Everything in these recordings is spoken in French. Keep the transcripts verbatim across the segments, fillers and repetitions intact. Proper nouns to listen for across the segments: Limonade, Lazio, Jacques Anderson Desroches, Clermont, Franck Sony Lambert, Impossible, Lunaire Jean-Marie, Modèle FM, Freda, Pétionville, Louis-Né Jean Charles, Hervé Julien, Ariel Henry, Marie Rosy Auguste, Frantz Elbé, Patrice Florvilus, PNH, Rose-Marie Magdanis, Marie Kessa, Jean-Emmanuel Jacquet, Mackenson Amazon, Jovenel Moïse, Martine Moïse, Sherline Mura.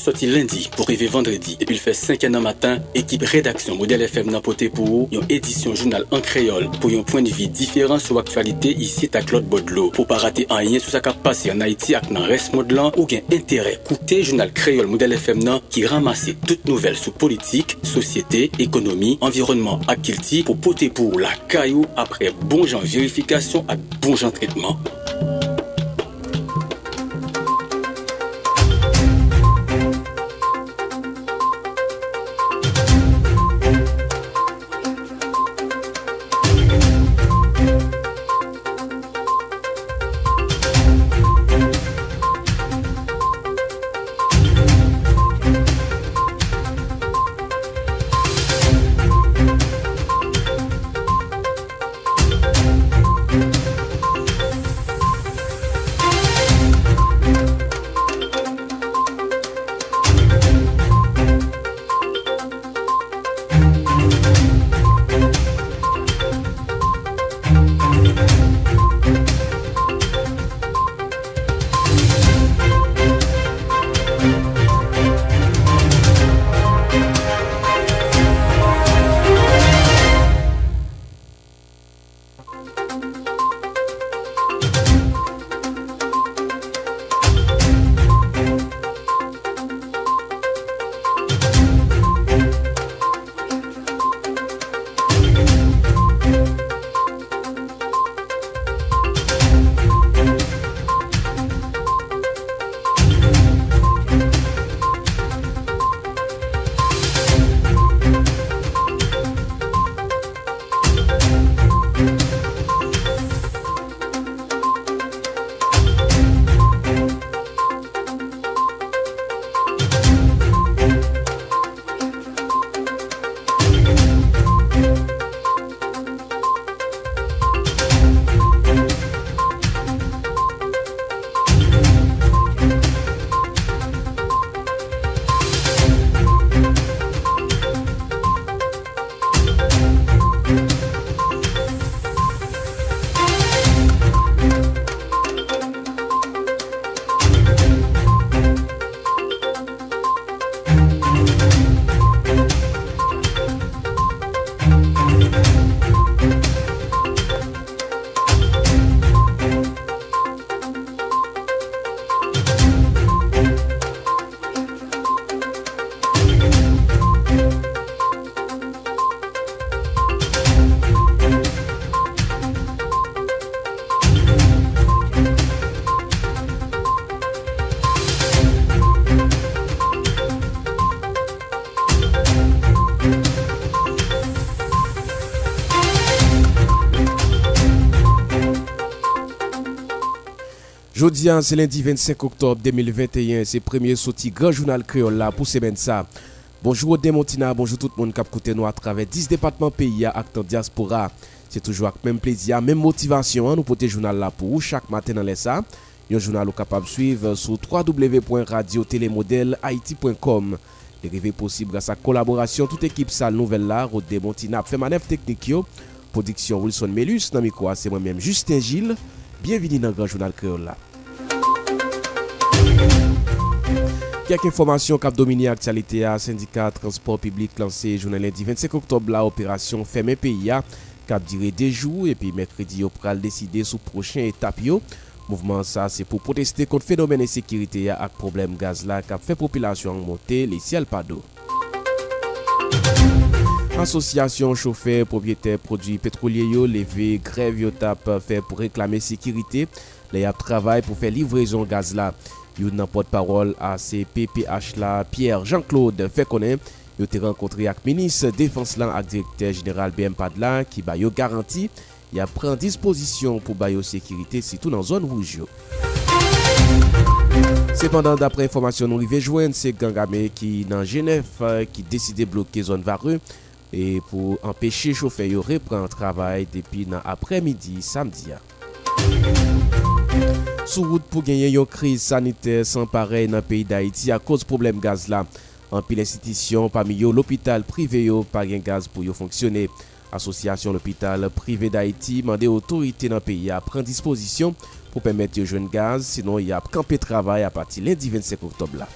sorti lundi pour arriver vendredi. Depuis le fait cinq heures du matin, équipe rédaction Modèle F M n'a poté pour une édition journal en créole pour un point de vue différent sur l'actualité ici à Claude Bodlo. Pour pas rater un lien sur ce qui a passé en Haïti avec le reste modelant, ou bien intérêt coûté journal créole Modèle F M nan, qui ramassait toutes nouvelles sur politique, société, économie, environnement à Kilti pour poter pour la caillou après bon genre vérification et bon genre traitement. Jeudi, c'est lundi vingt-cinq octobre deux mille vingt et un, c'est premier sorti grand journal créole là pour semaine ça. Bonjour Rodney Montina, bonjour tout le monde qui a écouté nous à travers dix départements pays à acte diaspora. C'est toujours avec même plaisir, même motivation nous porter journal là pour vous chaque matin dans les ça. Un journal vous capable suivre sur w w w point radio télé modèle haïti point com. L'arrivée possible grâce à collaboration toute équipe salle nouvelle là Rodney Montina fait manœuvre technique yo. Production Wilson Melus dans micro c'est moi-même Justin Gilles. Bienvenue dans le grand journal créole là. Quelques informations cap dominé actualité à syndicat transport public lancé journal lundi vingt-cinq octobre la opération fermé pays a cap durer deux jours et puis mercredi au pral décider sous prochain étape yo. Mouvement ça c'est pour protester contre phénomène insécurité avec problème gaz là cap fait population monter les ciels pas d'eau. Association chauffeur propriétaire produits pétroliers yo levé grève yo tap fait pour réclamer sécurité les a travail pour faire livraison gaz là. Yon porte-parole à C P P H la Pierre Jean-Claude fait connaître yo te rencontré avec ministre défense lan ak directeur général B M Padla qui ba yo garanti y a prend disposition pour ba yo sécurité surtout dans zone rouge yo. Cependant d'après information nous rivé joindre c'est Gangamé qui dans Genève qui décidé bloquer zone vareux et pour empêcher chauffeur yo reprendre travail depuis dans après-midi samedi. Sous route pour gagner une crise sanitaire sans pareil dans le pays d'Haïti à cause problème gaz là. En pile institution parmi yo l'hôpital privé yo pas gain gaz pour yo fonctionner. Association l'hôpital privé d'Haïti mandé autorité dans le pays à prendre disposition pour permettre yo jeune gaz sinon il y a campé travail à partir lundi vingt-cinq octobre là.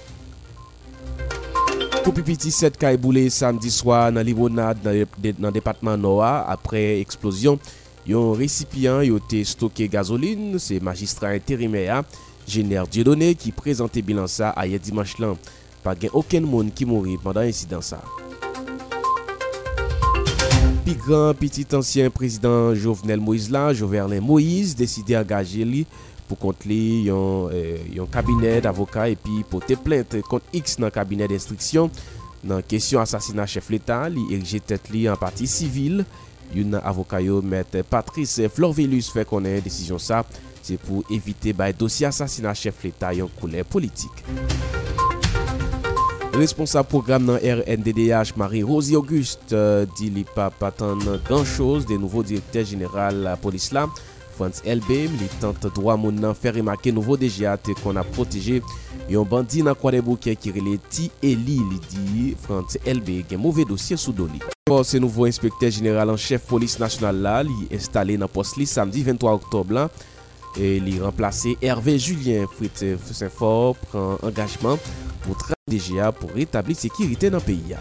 Pour Pipiti sept cas boulé samedi soir dans Limonade dans le département Noa après explosion. Yon récipient yon te stocké gasoline, c'est magistrat intérimaire Général Dieudonné qui présentait bilan ça hier dimanche là. Pas gen aucun monde qui mourit pendant incident ça. Puis grand petit ancien président Jovenel Moïse là, Jovenel Moïse décidé engager lui pour contre lui yon, euh, yon cabinet d'avocat et puis porter plainte contre X dans cabinet d'instruction dans question assassinat chef l'État, li érigé tête li en partie civile. Une avocat yo met Patrice Florvilus fait connaître décision ça c'est pour éviter ba dossier assassinat chef l'État en couleur politique. Responsable programme dans R N D D H Marie Rosy Auguste euh, dit li pa attendre grand chose des nouveaux directeurs général la police là Frantz Elbé li tente droit moun nan fait remarquer nouveau D G A qu'on a protégé yon bandit dans Croix des Bouquets qui relé Ti Eli li dit Frantz Elbé gen mauvais dossier sous doni. Ce nouveau inspecteur général en chef police nationale là, il est installé dans poste samedi vingt-trois octobre là et il remplacé Hervé Julien Fritz Saint-Fort prend engagement pour travailler D G A pour rétablir sécurité dans le pays.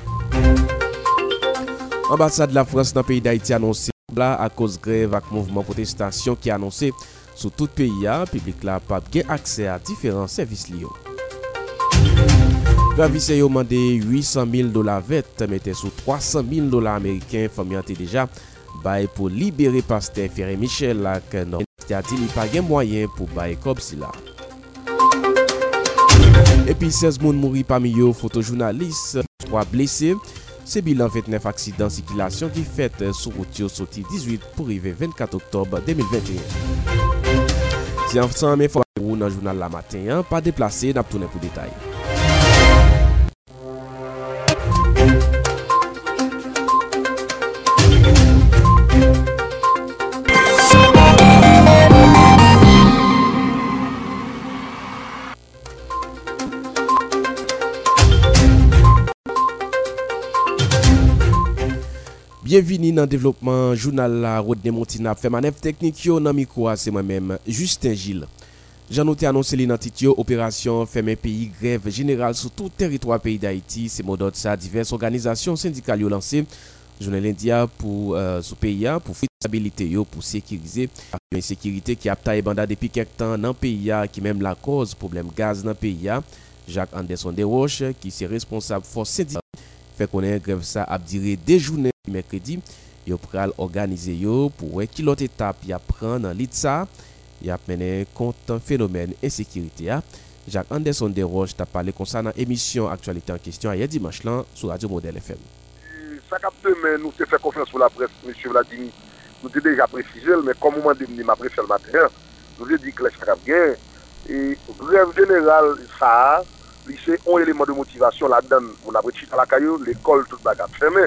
Ambassade de la France dans le pays d'Haïti annoncé là à cause grève avec mouvement protestation qui annoncé sur tout pays a public là pas gain accès à différents services liés. Gravissé yo mande huit cent mille dollars vête, mettez sous trois cent mille dollars américains, famille anté déjà, bail pour libérer pasteur Ferré Michel là, non, a dit il pas de moyen pour bail comme cela. Et puis seize moun mouri parmi yo, photojournaliste, trois blessés, c'est bilan vingt-neuf accidents circulation qui fait sur route yo sorti dix-huit pour arriver vingt-quatre octobre deux mille vingt et un. C'est enfin mes fois dans le journal la matin, pas déplacé, n'a tourné pour détail. Bienvenue dans le développement journal la Rodney Montina fait manœuvre technique yo nan micro c'est moi-même Justin Gilles. J'en noté annoncé l'identité opération fermer pays grève générale sur tout territoire pays d'Haïti, c'est mot d'ordre ça diverses organisations syndicales yo lancé journée lundi pour euh, sous pays pour stabilité yo pour sécuriser l'insécurité qui a taillé banda depuis quelque temps dans pays qui même la cause problème gaz dans pays Jacques Anderson Desroches qui c'est responsable force syndicale fait connaître grève ça a duré des journées mercredi, yo pral organiser yo pour un kilo étape y a prendre dans l'I T S A, y a mené contre phénomène insécurité a. Jacques Anderson Desroches t'a parlé concernant émission actualité en question hier dimanche là sur Radio Modèle F M. Ça cap demain nous te fait confiance sur la presse monsieur Vladimir. Nous t'ai déjà précisé mais comme moment de venir m'a préféré le matin, nous t'ai dit que ça cap gain et grève générale ça, c'est un élément de motivation là-dedans. On a pris à la caillou, l'école toute bagarre fermée.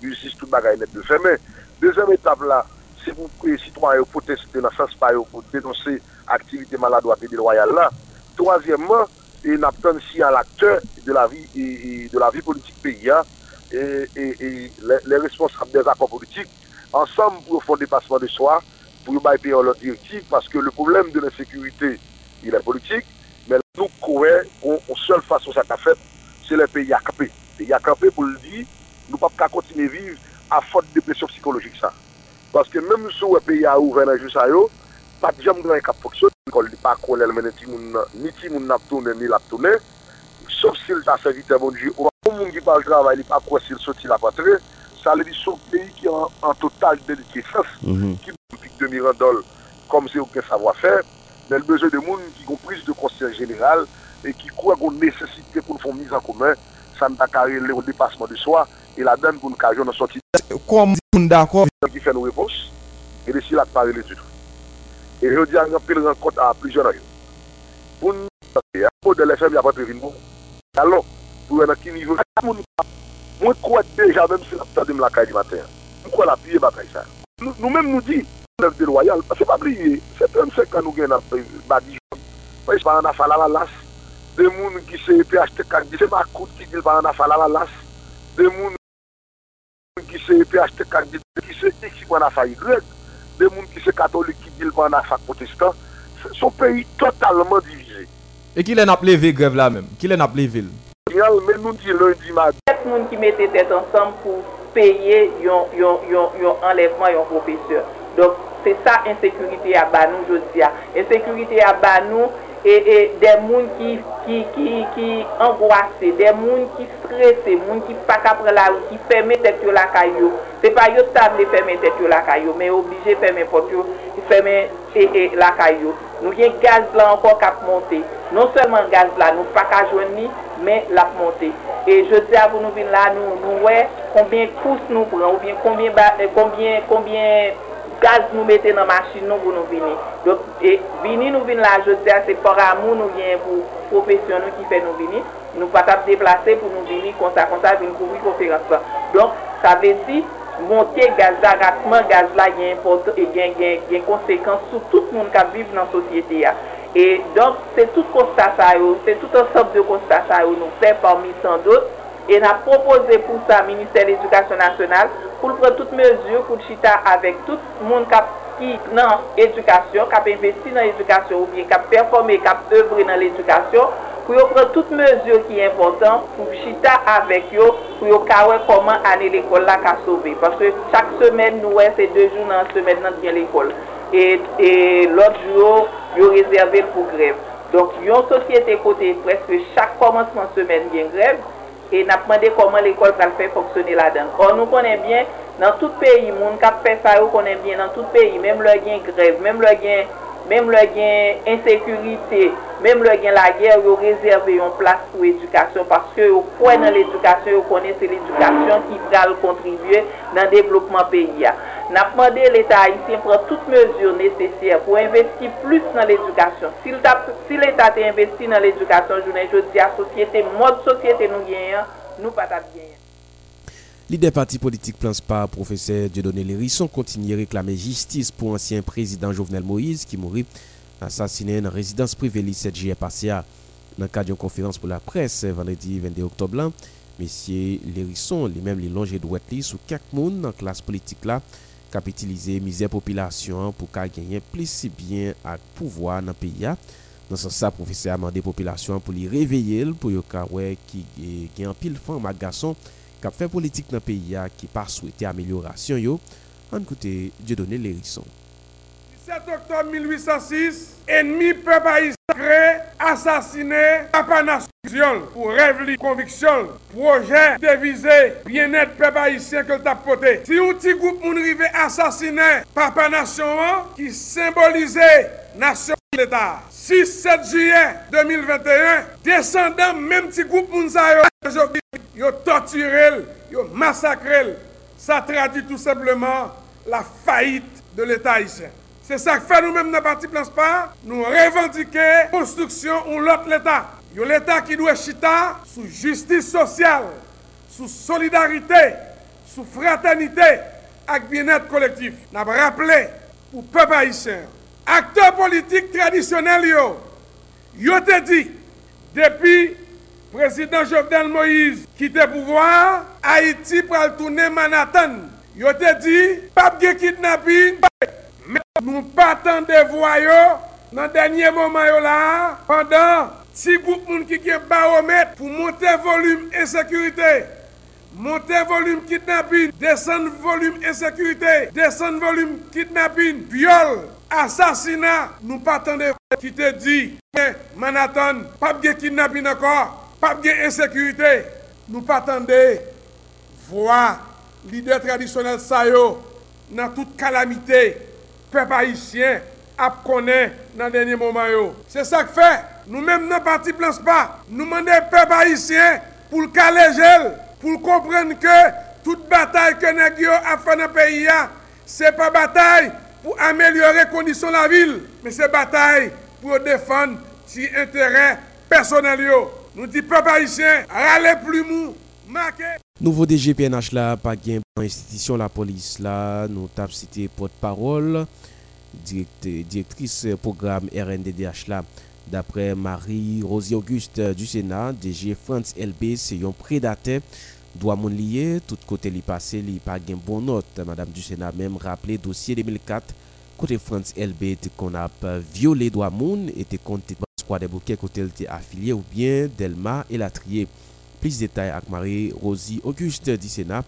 Justice tout bagaille net de fermer. Deuxième étape là, c'est pour que les citoyens protestent dans le sens par pour dénoncer l'activité maladroite et déloyale là. Troisièmement, il n'a pas si à l'acteur de la vie et de la vie politique pays et, et, et les, les responsables des accords politiques ensemble pour faire dépassement de soi, pour bailler leur directive, parce que le problème de l'insécurité, il est politique, mais nous on, on seule façon à ça fait, c'est les pays à camper. Pays à camper pour le dire. Nous ne pouvons pas continuer à vivre à faute de pression psychologique. Ça. Parce que même si le pays a ouvert un jeu, il n'y a pas de jambes qui fonctionnent. Il n'y a pas de colère, ni qui n'a tourné, ni la tourné. Sauf s'il a servi un bon jeu. Au monde qui parle de travail, il n'y a pas de quoi s'il sortit la patrie. Ça veut dire que c'est un pays qui est en totale déliquescence, qui pique de Mirandol, comme c'est aucun savoir-faire. Mais le besoin de monde qui ont prise de conscience générale et qui croit qu'on nécessité pour faire mise en commun, ça ne va pas carrer le dépassement de soi. Et la donne pour nous cacher dans sortie. Comme nous d'accord, qui fait nos réponses, et de la parler du tout. Et je dis à une rencontre à plusieurs. Pour nous, de l'F M, il n'y a pas de réunion. Alors, pour un qui niveau, moi, je crois déjà, même si la de la caille du matin, pourquoi la payer bataille ça? Nous-mêmes nous disons, l'œuvre déloyale, parce que pas oublier, c'est trente-cinq ans nous gagnons la dix jours. Parce qu'on a fait la lasse, des gens qui se P H T quatre, c'est ma coûte qui dit qu'on a fait la lasse, des gens qui se P H T quatre, qui se X, qui en a fait Y, des gens qui se catholiques, qui disent qu'on a fait protestant, son pays totalement divisé. Et qui l'a appelé grève là même? Qui l'a appelé ville? même nous dit lundi matin. Sept personnes qui mettaient tête ensemble pour payer un enlèvement à un professeur. Donc, c'est ça l'insécurité à Banou, je dis. L'insécurité à Banou et des gens qui qui qui qui angoissés, des gens qui stressés, des gens qui pas après la rue, qui ferment tête la caillou. C'est pas yo table fermer tête la caillou, mais obligé fermer porte fermer et la caillou. Nous y a gaz là encore cap monter. Non seulement gaz là nous pas qu'à joindre mais la monter. Et je dis à vous nous venir là nous nous ouais combien pousse nous prend ou bien combien combien combien gaz nous mettez dans la machine nous pour nous venir. Donc, et venir nous venir là, je dis à ces paramours, nous viennent pour profession qui fait nous venir. Nous ne pouvons pas déplacer pour nous venir comme ça, comme ça, venir couvrir conférence. Donc, ça veut dire, monter gaz là, rapidement, gaz là, il y a une conséquence sur tout le monde qui vit dans la société. Et donc, c'est tout constat, c'est tout ensemble de constats que nous faisons parmi tant d'autres. Et nous avons proposé pour ça le ministère de l'Éducation nationale pour prendre toutes mesures, pour chita avec tout le monde qui est dans l'éducation, qui a investi dans l'éducation ou bien qui a performé, qui a œuvré dans l'éducation, pour prendre toutes mesures qui sont importantes, pour chita avec eux, pour voir comment aller l'école là a sauvé. Parce que chaque semaine, nous avons ces deux jours dans la semaine dans l'école. Et, et l'autre jour, nous réservé pour grève. Donc, il y a une société côté presque chaque commencement de semaine, il y a une grève. Et nous avons demandé comment l'école va faire fonctionner là-dedans. Or, nous connaissons bien, dans tout pays, les gens qui fait ça, nous connaissons bien dans tout pays, même leur gain grève, même leur gain même leur gain insécurité, même leur gain la guerre, ils ont réservé une place pour l'éducation parce que vous croyez dans l'éducation, vous connaissez l'éducation qui va contribuer dans le développement du pays. Nous avons demandé à l'État haïtien de prendre toutes mesures nécessaires pour investir plus dans l'éducation. Si l'État est investi dans l'éducation, je dis à la société, mode société nous gagnons, nous pas gagnons. L'idée parti politique Plan S P A, professeur Dieudonné Lhérisson, continue à réclamer justice pour l'ancien président Jovenel Moïse qui mourit assassiné dans résidence privée le sept juillet passé dans le cadre d'une conférence pour la presse vendredi vingt-deux octobre. Monsieur Lhérisson, lui-même, il longe droite sous quelques personnes dans la classe politique là, capitaliser misère population pour gagner plus bien à pouvoir dans le pays. Dans ce sens, professeur a demandé population pour les réveiller, pour les gens qui gagnent pile femme à garçon. Cap fait politique dans le pays qui n'a pas souhaité amélioration, yo, en côté Dieudonné Lhérisson. dix-sept octobre mille huit cent six, ennemi peuple haïtien créé, assassiné, papa nation, pour rêve, conviction, projet, dévisé, bien-être peuple haïtien que t'as poté. Si un petit groupe moun rive assassiné, papa nation, qui symbolisait nation de l'État. six sept juillet deux mille vingt et un, descendant même petit groupe moun sa yo, ils ont torturé, ils ont massacré. Ça traduit tout simplement la faillite de l'État haïtien. C'est ça que fait nous-mêmes dans le parti Plan S P A. Nous revendiquons construction ou l'autre l'État. Il y a l'État qui doit chita sous justice sociale, sous solidarité, sous fraternité avec bien-être collectif. Nous avons rappelé pour le peuple haïtien, acteurs politiques traditionnels, ils ont dit depuis président Jovenel Moïse qui te pouvoir, Haïti pral tourner Manhattan. Il a dit, pas de kidnapping, mais nous partons de voir dans le dernier moment là, pendant si groupe moun qui gen baromètre pour monter volume insécurité, monter volume kidnapping, descendre volume insécurité, descendre volume kidnapping, viol, assassinat, nous partons de voir qui te dit, Manhattan, pas de kidnapping encore. Pas de insécurité, nous pas attendons voir leader traditionnel ça yo dans toute calamité peuple haïtien a connaît dans dernier moment yo. C'est ça que fait nous même dans parti Plan S P A, nous demander peuple haïtien pour le caler pour comprendre que toute bataille que nèg yo a fait dans pays a, c'est pas bataille pour améliorer condition la ville, mais c'est bataille pour défendre ses intérêts personnels yo. Nous dit peuple haïtien, râlez plus mou, marquez. Nouveau D G P N H là, pas gain institution la police là, nous tap cité porte-parole, directrice programme R N D D H là, d'après Marie Rosy Auguste du Sénat, D G Frantz Elbé c'est un prédateur, doit mon lié, tout côté li passé, li pas gain bon note. Madame du Sénat même rappelé dossier deux mille quatre côté Frantz Elbé qu'on a violé droit moun était compté des bouquets côté affilié ou bien Delmas et la trier Plus de détails avec Marie Rosy Auguste du Sénat.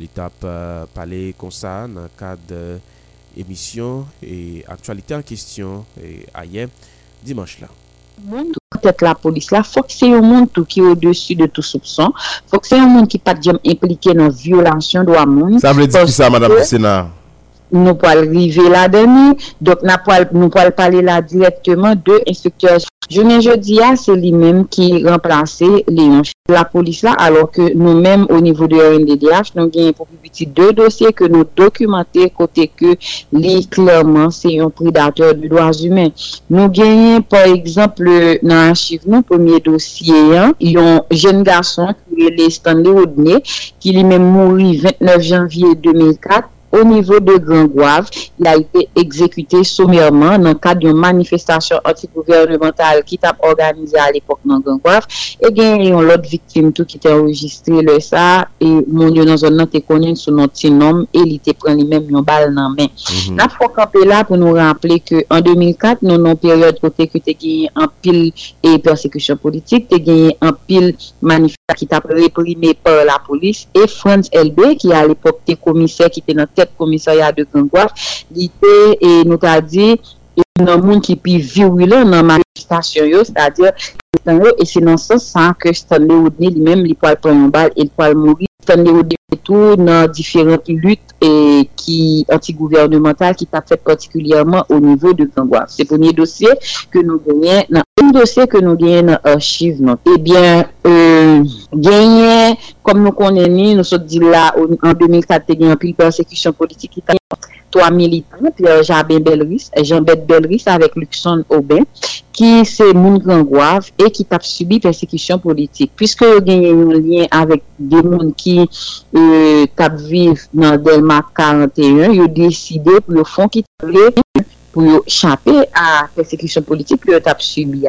L'étape euh, parler comme ça dans le cadre euh, émission et actualité en question et ailleurs dimanche là. Monde tête la police là, faut que c'est un monde tout qui est au-dessus de tout soupçon, faut que c'est un monde qui pas impliqué dans violation droit monde. Ça veut dire qui ça madame le Sénat? Nous pouvons arriver là-dedans, donc nous pouvons parler là directement de inspecteur. Je ne jeudi, c'est lui-même qui remplace Léon Charles la police là, alors que nous-mêmes au niveau de R N D D H, nous avons pour petit deux dossiers que nous documentés côté que lui clairement c'est un prédateur de droits humains. Nous avons par exemple dans l'archive nous premier dossier, il y a un jeune garçon qui est Stanley Rodney qui lui-même mourit vingt-neuf janvier deux mille quatre. Au niveau de Grand-Goâve, il a été exécuté sommairement dans le cadre d'une manifestation antigouvernementale qui t'a organisée à l'époque dans Grand-Goâve. Et il y a l'autre victime tout qui t'a enregistré le ça et mon Dieu dans un autre connu sous notre petit nom et il t'a pris lui-même une balle dans main. Là faut camper là pour nous rappeler que en deux mille quatre nous non période côté que t'as gagné en pile et persécution politique, t'as gagné en pile manifestation qui t'a réprimé par la police et Frantz Elbé qui à l'époque était commissaire qui était dans commissariat de Grand-Goâve, l'ité et nous a dit un monde qui est virulent dans la manifestation, c'est-à-dire et c'est dans ce sens que Stanley Rodney lui-même il peut prendre une balle et il peut mourir. Stanley Rodney tout dans différentes luttes et qui antigouvernementales qui t'a fait particulièrement au niveau de Grand-Goâve. C'est le premier dossier que nous gagnons dans un dossier que nous gagnons dans l'archive. Eh bien, euh, gagner, comme nous connaissons, nous sommes dit là, en deux mille quatre, il y a eu une persécution politique qui trois militants, puis Jean-Ben Belris, Jean-Ben Belris avec Luxon Aubin, qui c'est moun Grand-Goâve et qui t'a subi persécution politique. Puisque vous avez un lien avec des gens qui euh, tapent vivre dans Delmas quarante et un, vous décidez pour le fond qui pour échapper à persécution politique que t'a subi.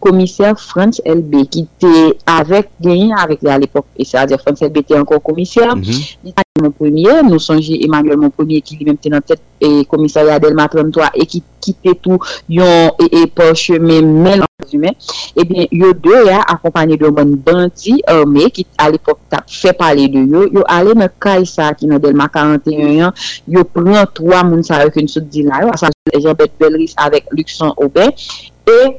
Commissaire Frantz Elbé qui était avec gagné avec à l'époque et c'est-à-dire Frantz Elbé était encore commissaire. Mm-hmm. Mon premier, nous songeons Emmanuel mon premier qui lui-même était dans tête et commissariat Delmas trente-trois et qui quittait tout yon et, et poche même mélange humain. Eh bien, yo deux là accompagné de bon bandit armé qui à l'époque fait parler de yo, yo allé dans Kaïsa qui dans Delmas quarante et un ans, yo prend trois moun sa que nous se dit là, ça Jean-Bette Belris avec Luxon Aubin et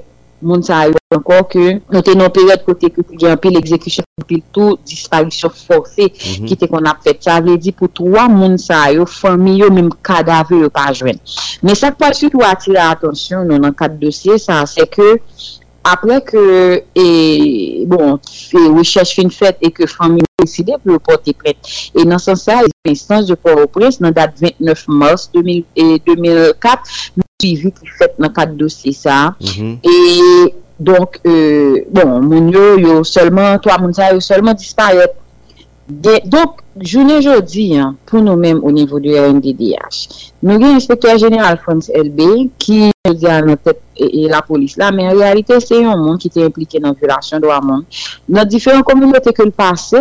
moun sa encore que nous sommes dans une période côté que il y a un peu l'exécution puis tout disparition forcée qui était qu'on a fait ça veut dire pour trois moun sa yo famille même cadavre pas joindre mais ça pas surtout attirer attention dans quatre dossiers ça c'est que après que et bon recherche fin faite et que famille décidé pour porter plainte et dans ce sens là l'instance de Port-au-Prince dans date vingt-neuf mars deux mille quatre suivi qui fait dans quatre dossiers ça et donc, euh, bon, mon yo, yo seulement, toi, mon yo seulement disparaître. Donc, journée aujourd'hui, hein, pour nous-mêmes au niveau du R N D D H, nous avons l'inspecteur général Frantz Elbé qui dit à notre tête et, et la police là, mais en réalité, c'est un monde qui était impliqué dans la violation de la monde. Dans différentes communautés que le passé,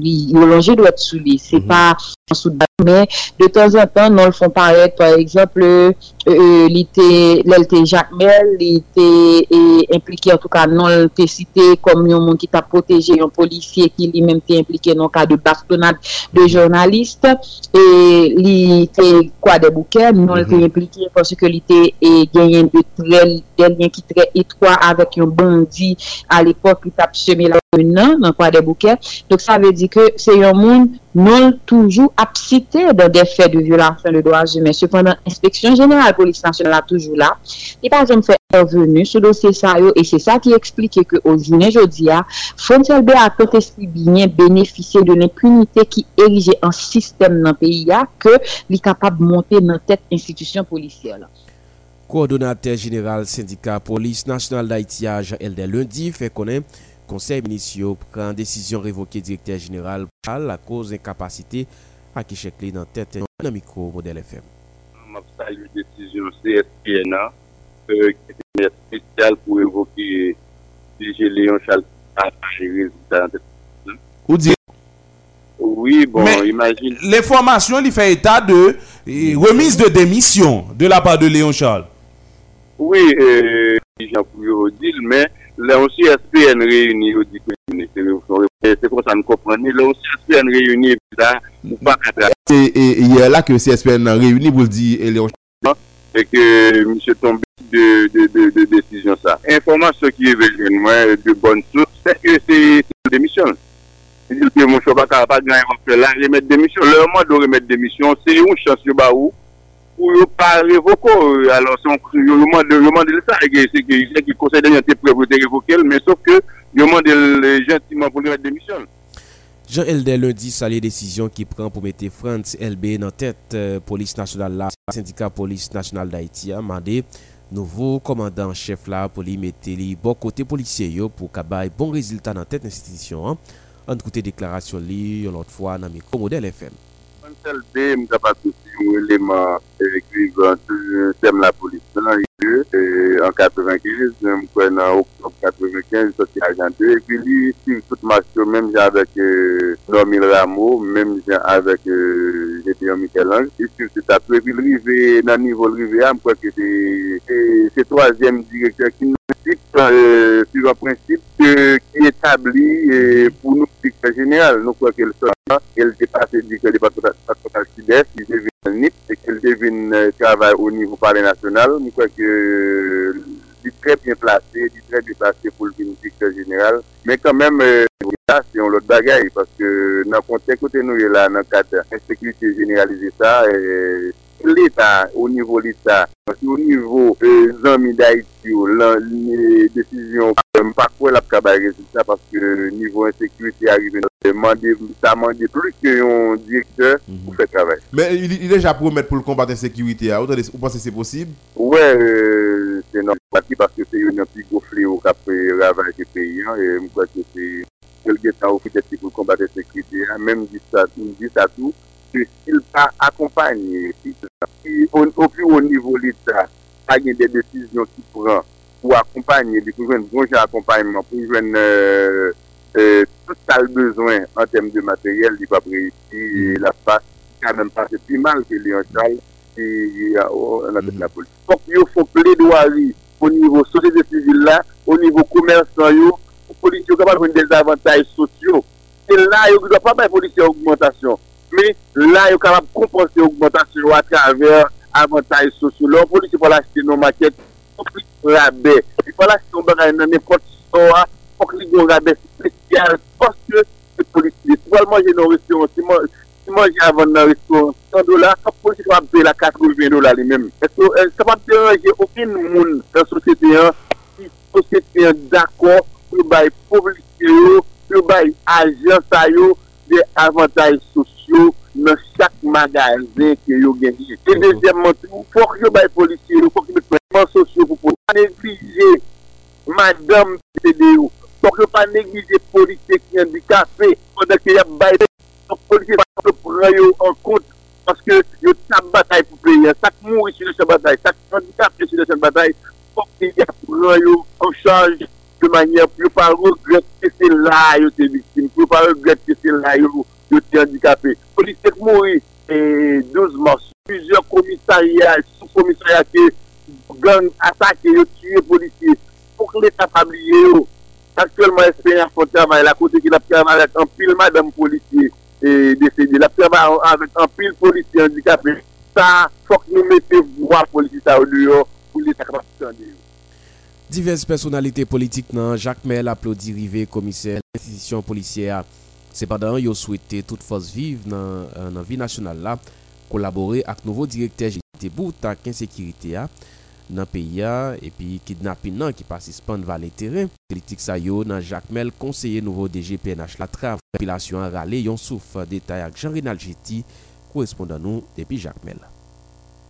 ils ont longé doit être soulié. C'est pas en soudain, mais de temps en temps, nous le font paraître, par exemple, euh, euh, l'été Jacmel, l'été impliqué, en tout cas, non l'été cité comme un monde qui t'a protégé, un policier qui lui-même était impliqué dans le cas de bastonnade de journalistes et l'été quoi des bouquets non mm -hmm. impliqué parce que l'été est gagné de très des liens qui très étroits avec un bandit à l'époque qui tape semé là dans quoi des bouquets donc ça veut dire que c'est un monde non toujours absité dans des faits de violation de droits humains cependant inspection générale police nationale est toujours là et par exemple fait intervenu ce dossier ça et c'est ça qui explique que au journée jeudi à Frantz Elbé a contesté bien bénéficier de l'impunité qui érigeait un système dans le pays que les capables de monter dans cette institution policière. Coordonnateur général syndicat police nationale d'Haïti L D lundi fait connaître conseil municipal prend décision révoquée directeur général à la cause d'incapacité à qui chèque dans tête dans micro modèle F M. Je salue décision C S P N A euh, qui est spéciale pour évoquer D G Léon Charles à gérer ou dire oui, bon, mais imagine. Les formations, il fait état de remise de démission de la part de Léon Charles. Oui, euh, j'en pouvais vous dire, mais là aussi, S P N réunit au dix-huit, c'est une comprenez, le C S P N réunit là, nous pas cadrer. Et hier là que le C S P N réunit, vous le dites, Léon Charles, et que monsieur tombé de, de, de, de, de décision ça. Information qui est venue de bonne source, c'est que c'est une démission. Il dit que mon choix pas capable de là, remettre démission. Le mois de remettre démission, c'est une chance de baou. Pour ne pas révoquer, alors si on demande de ça, c'est que le conseil d'orienté prêt pour révoquer, mais sauf que je demande gentiment pour la démission. Jean Elder lundi salue décision qui prend pour mettre Frantz Elbé dans tête euh, police nationale là, syndicat police nationale d'Haïti a mandé nouveau commandant chef là pour lui mettre les bon côté policier pour qu'il bon résultat dans tête institution. Hein. En côté déclaration li l'autre fois dans micro Modèle F M. Frantz Elbé me capable un élément du thème la police en quatre-vingt-quinze, même en octobre quatre-vingt-quinze, sorti argenté, et puis lui, sur toute marche, même avec Normil Rameau, même avec Gédéon Michel-Ange, et sur cette après, puis le dans le niveau de Rivé, je crois que c'est le troisième directeur qui nous dit, sur un principe qui établit pour nous, directeur général, nous croyons qu'elle sera, elle dépasse le directeur départemental sud-est, qui devient le N I P, et qu'elle devient le travail au niveau paré national, nous croyons que il est très bien placé, il est très bien placé pour le directeur général, mais quand même, là, c'est un autre bagaille, parce que dans le contexte où nous sommes là, dans le cadre de sécurité généralisée, ça, et l'État, au niveau de l'État, au niveau des amis d'Haïti, les décisions, pas quoi la cabaret, c'est ça, parce que niveau insécurité arrivé, ça demande plus qu'un directeur pour faire travail. Mais il est déjà promis pour le combattre l'insécurité, vous pensez que c'est possible? Oui, c'est normal, parce que c'est une petite gonflée au cap ravage des pays, et je crois que c'est quelqu'un qui a offert pour combattre l'insécurité, même dit ça tout. S'il pas accompagné, au plus haut niveau de l'État, il y a des décisions qui prend pour accompagner, pour jouer un bon accompagnement, pour jouer euh, euh, tout ça le besoin en termes de matériel, il va réussir la face, quand même pas plus mal que Léon Charles et la de la police. Donc il faut plaidoyer au niveau société civile là, au niveau commerçant, aux policiers capables de des avantages sociaux. Et là, il ne doit pas faire policiers augmentation. Mais là, ils sont capables de compenser l'augmentation à travers avantages sociaux. Leur police, il faut acheter nos maquettes, il faut rabais. Il faut acheter nos bagages dans n'importe où, il faut qu'ils aient un rabais spécial. Parce que les policiers, si vous mangez dans le restaurant, si vous mangez avant dans le restaurant, cent dollars, la police va payer la quatre-vingts dollars lui-même. Ça ne va pas déranger aucun monde dans la société qui société d'accord pour les publicités, pour les agents, des avantages sociaux dans chaque magasin que vous gagnez. Et deuxièmement, il faut que vous ayez des policiers, il faut que vous ayez des plans sociaux pour ne pas négliger madame C D O, il faut que vous ne pas négliger les policiers qui sont handicapés, pendant qu'il y a des policiers qui prennent en compte parce que vous avez une bataille pour payer, chaque mourir sur cette bataille, chaque handicapé sur cette bataille, il faut que vous ayez en charge de manière pour ne pas regretter que c'est là que vous êtes victime, pour ne pas regretter que c'est là que vous êtes handicapé. Police qui mourit et douze morts, plusieurs commissariats, sous-commissariats qui gang attaqué, tué policiers. Pour que l'État pas oublier, actuellement, S P R font travail, la côté qui a travaillé avec un pile madame policier et décédé, la travail avec un pile policier handicapé. Ça, il faut que nous mettons voix policiers au dehors pour l'État capable. Diverses personnalités politiques, Jacmel applaudit Rivet, commissaire l'institution policière. Cependant, ils ont souhaité toute force vive dans la vie nationale là, collaborer avec le nouveau directeur G T pour attaquer l'insécurité dans le pays et puis kidnapping qui participent vers les terrains. Politique ça yo dans Jacmel conseiller nouveau D G P N H la trave population râler yon souffre détail avec Jean-Renal Géty correspondant nous depuis Jacmel.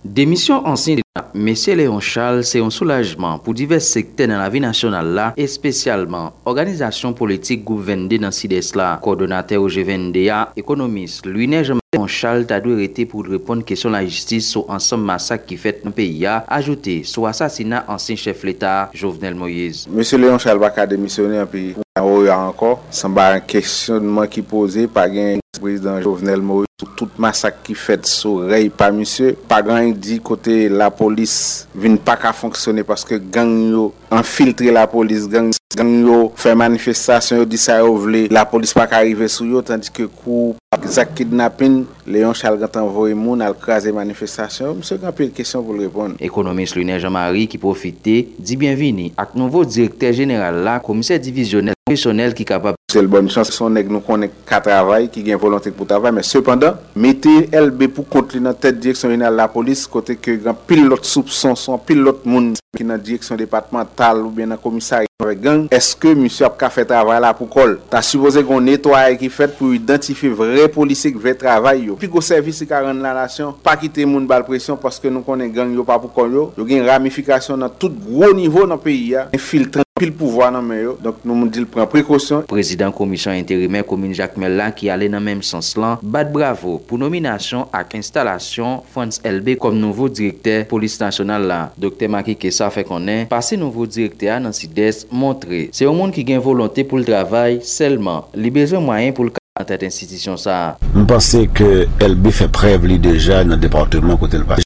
Démission ancienne Monsieur Léon Charles, c'est un soulagement pour divers secteurs dans la vie nationale là, et spécialement organisation politique gouvernée dans C I D E S là, coordonnateur au G vingt-deux A, économiste, Louis-Né Jean Charles t'a dû arrêter pour répondre question la justice sur ensemble massacre qui fait dans le pays, ajouté sur assassinat ancien chef l'État Jovenel Moïse. Monsieur Léon Charles va démissionner en pays. encore, sans un questionnement qui posé par le président Jovenel Moïse, tout massacre qui fait sous l'oreille par monsieur, pas grand dit côté la police vient pas qu'à fonctionner parce que gang yo infiltré la police, gang yo fait manifestation, yo dit ça yo vle, la police pas qu'à arriver sur yo, tandis que coup exact kidnapping, Léon Charles gant envoyé moun al craser manifestation, monsieur grand pile question pour répondre. Économiste Lunaire Jean-Marie qui profité dit bienvenue avec nouveau directeur général là, commissaire divisionnel professionnel qui capable. C'est le bonne chance son nèg nous connaît qu'à travail, qui gagne volonté pour travail, mais cependant mettez L B pour continuer dans tête direction générale la police côté que grand pile l'autre soupçon son pile l'autre monde qui dans direction départementale ou bien dans commissariat avec gang. Est-ce que monsieur a fait travail là pour col t'as supposé qu'on nettoyer qui fait pour identifier vrai policier qui vrai travail yo puis au service qui rend la nation pas quitter monde bal pression parce que nous connaît gang yo pas pour col yo yo gagne ramification dans tout gros niveau dans pays infiltrant pile pouvoir dans mais yo donc nous dit prend précaution. Président commission intérimaire commune Jacmel là qui allait dans même sens là bat bravo pour nomination et installation Frantz Elbé comme nouveau directeur police nationale là. Docteur Marie Kessa fait qu'on est passé nouveau directeur dans Sidès montré. C'est un monde qui gagne volonté pour le travail seulement. Les besoins moyens pour le en tête institution ça. Je pense que Elbé fait preuve déjà dans le département côté le passé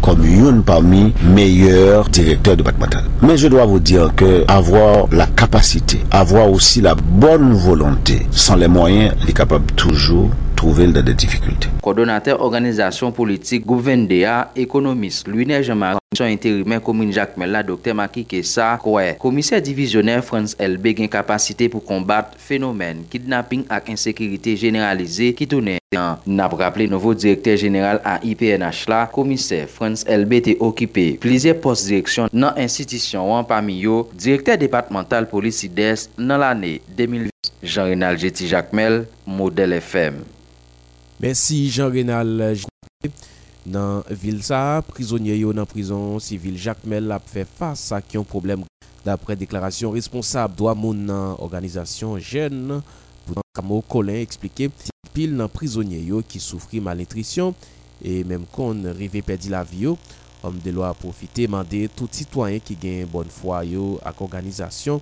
comme une parmi meilleurs directeurs départementaux. Mais je dois vous dire que avoir la capacité, avoir aussi la bonne volonté, sans les moyens, il est capable toujours dans des difficultés. Coordonnateur organisation politique Gouvernéa, économiste Lunaire Jean-Marie, son intérimaire commune Jacmel la docteur Marie Kessa, commissaire divisionnaire Frantz Elbé gain capacité pour combattre phénomène kidnapping et insécurité généralisée qui tourne. N'a rappelé nouveau directeur général à I P N H là, commissaire Frantz Elbé était occupé plusieurs postes direction dans institution parmi eux directeur départemental police Sidès dans l'année deux mille vingt. Jean-Renal Géty Jacmel, Modèle F M. Merci Jean-Renal. Dans ville ça, prisonnier yo dans prison civile Jacmel a fait face à qui ont problème d'après déclaration responsable droit moun organisation jeune pour Colin expliquer pile dans prisonnier yo qui souffrit malnutrition et même qu'on rêvé perdre la vie yo homme de loi a profité mandé tout citoyen qui gagne bonne foi yo à organisation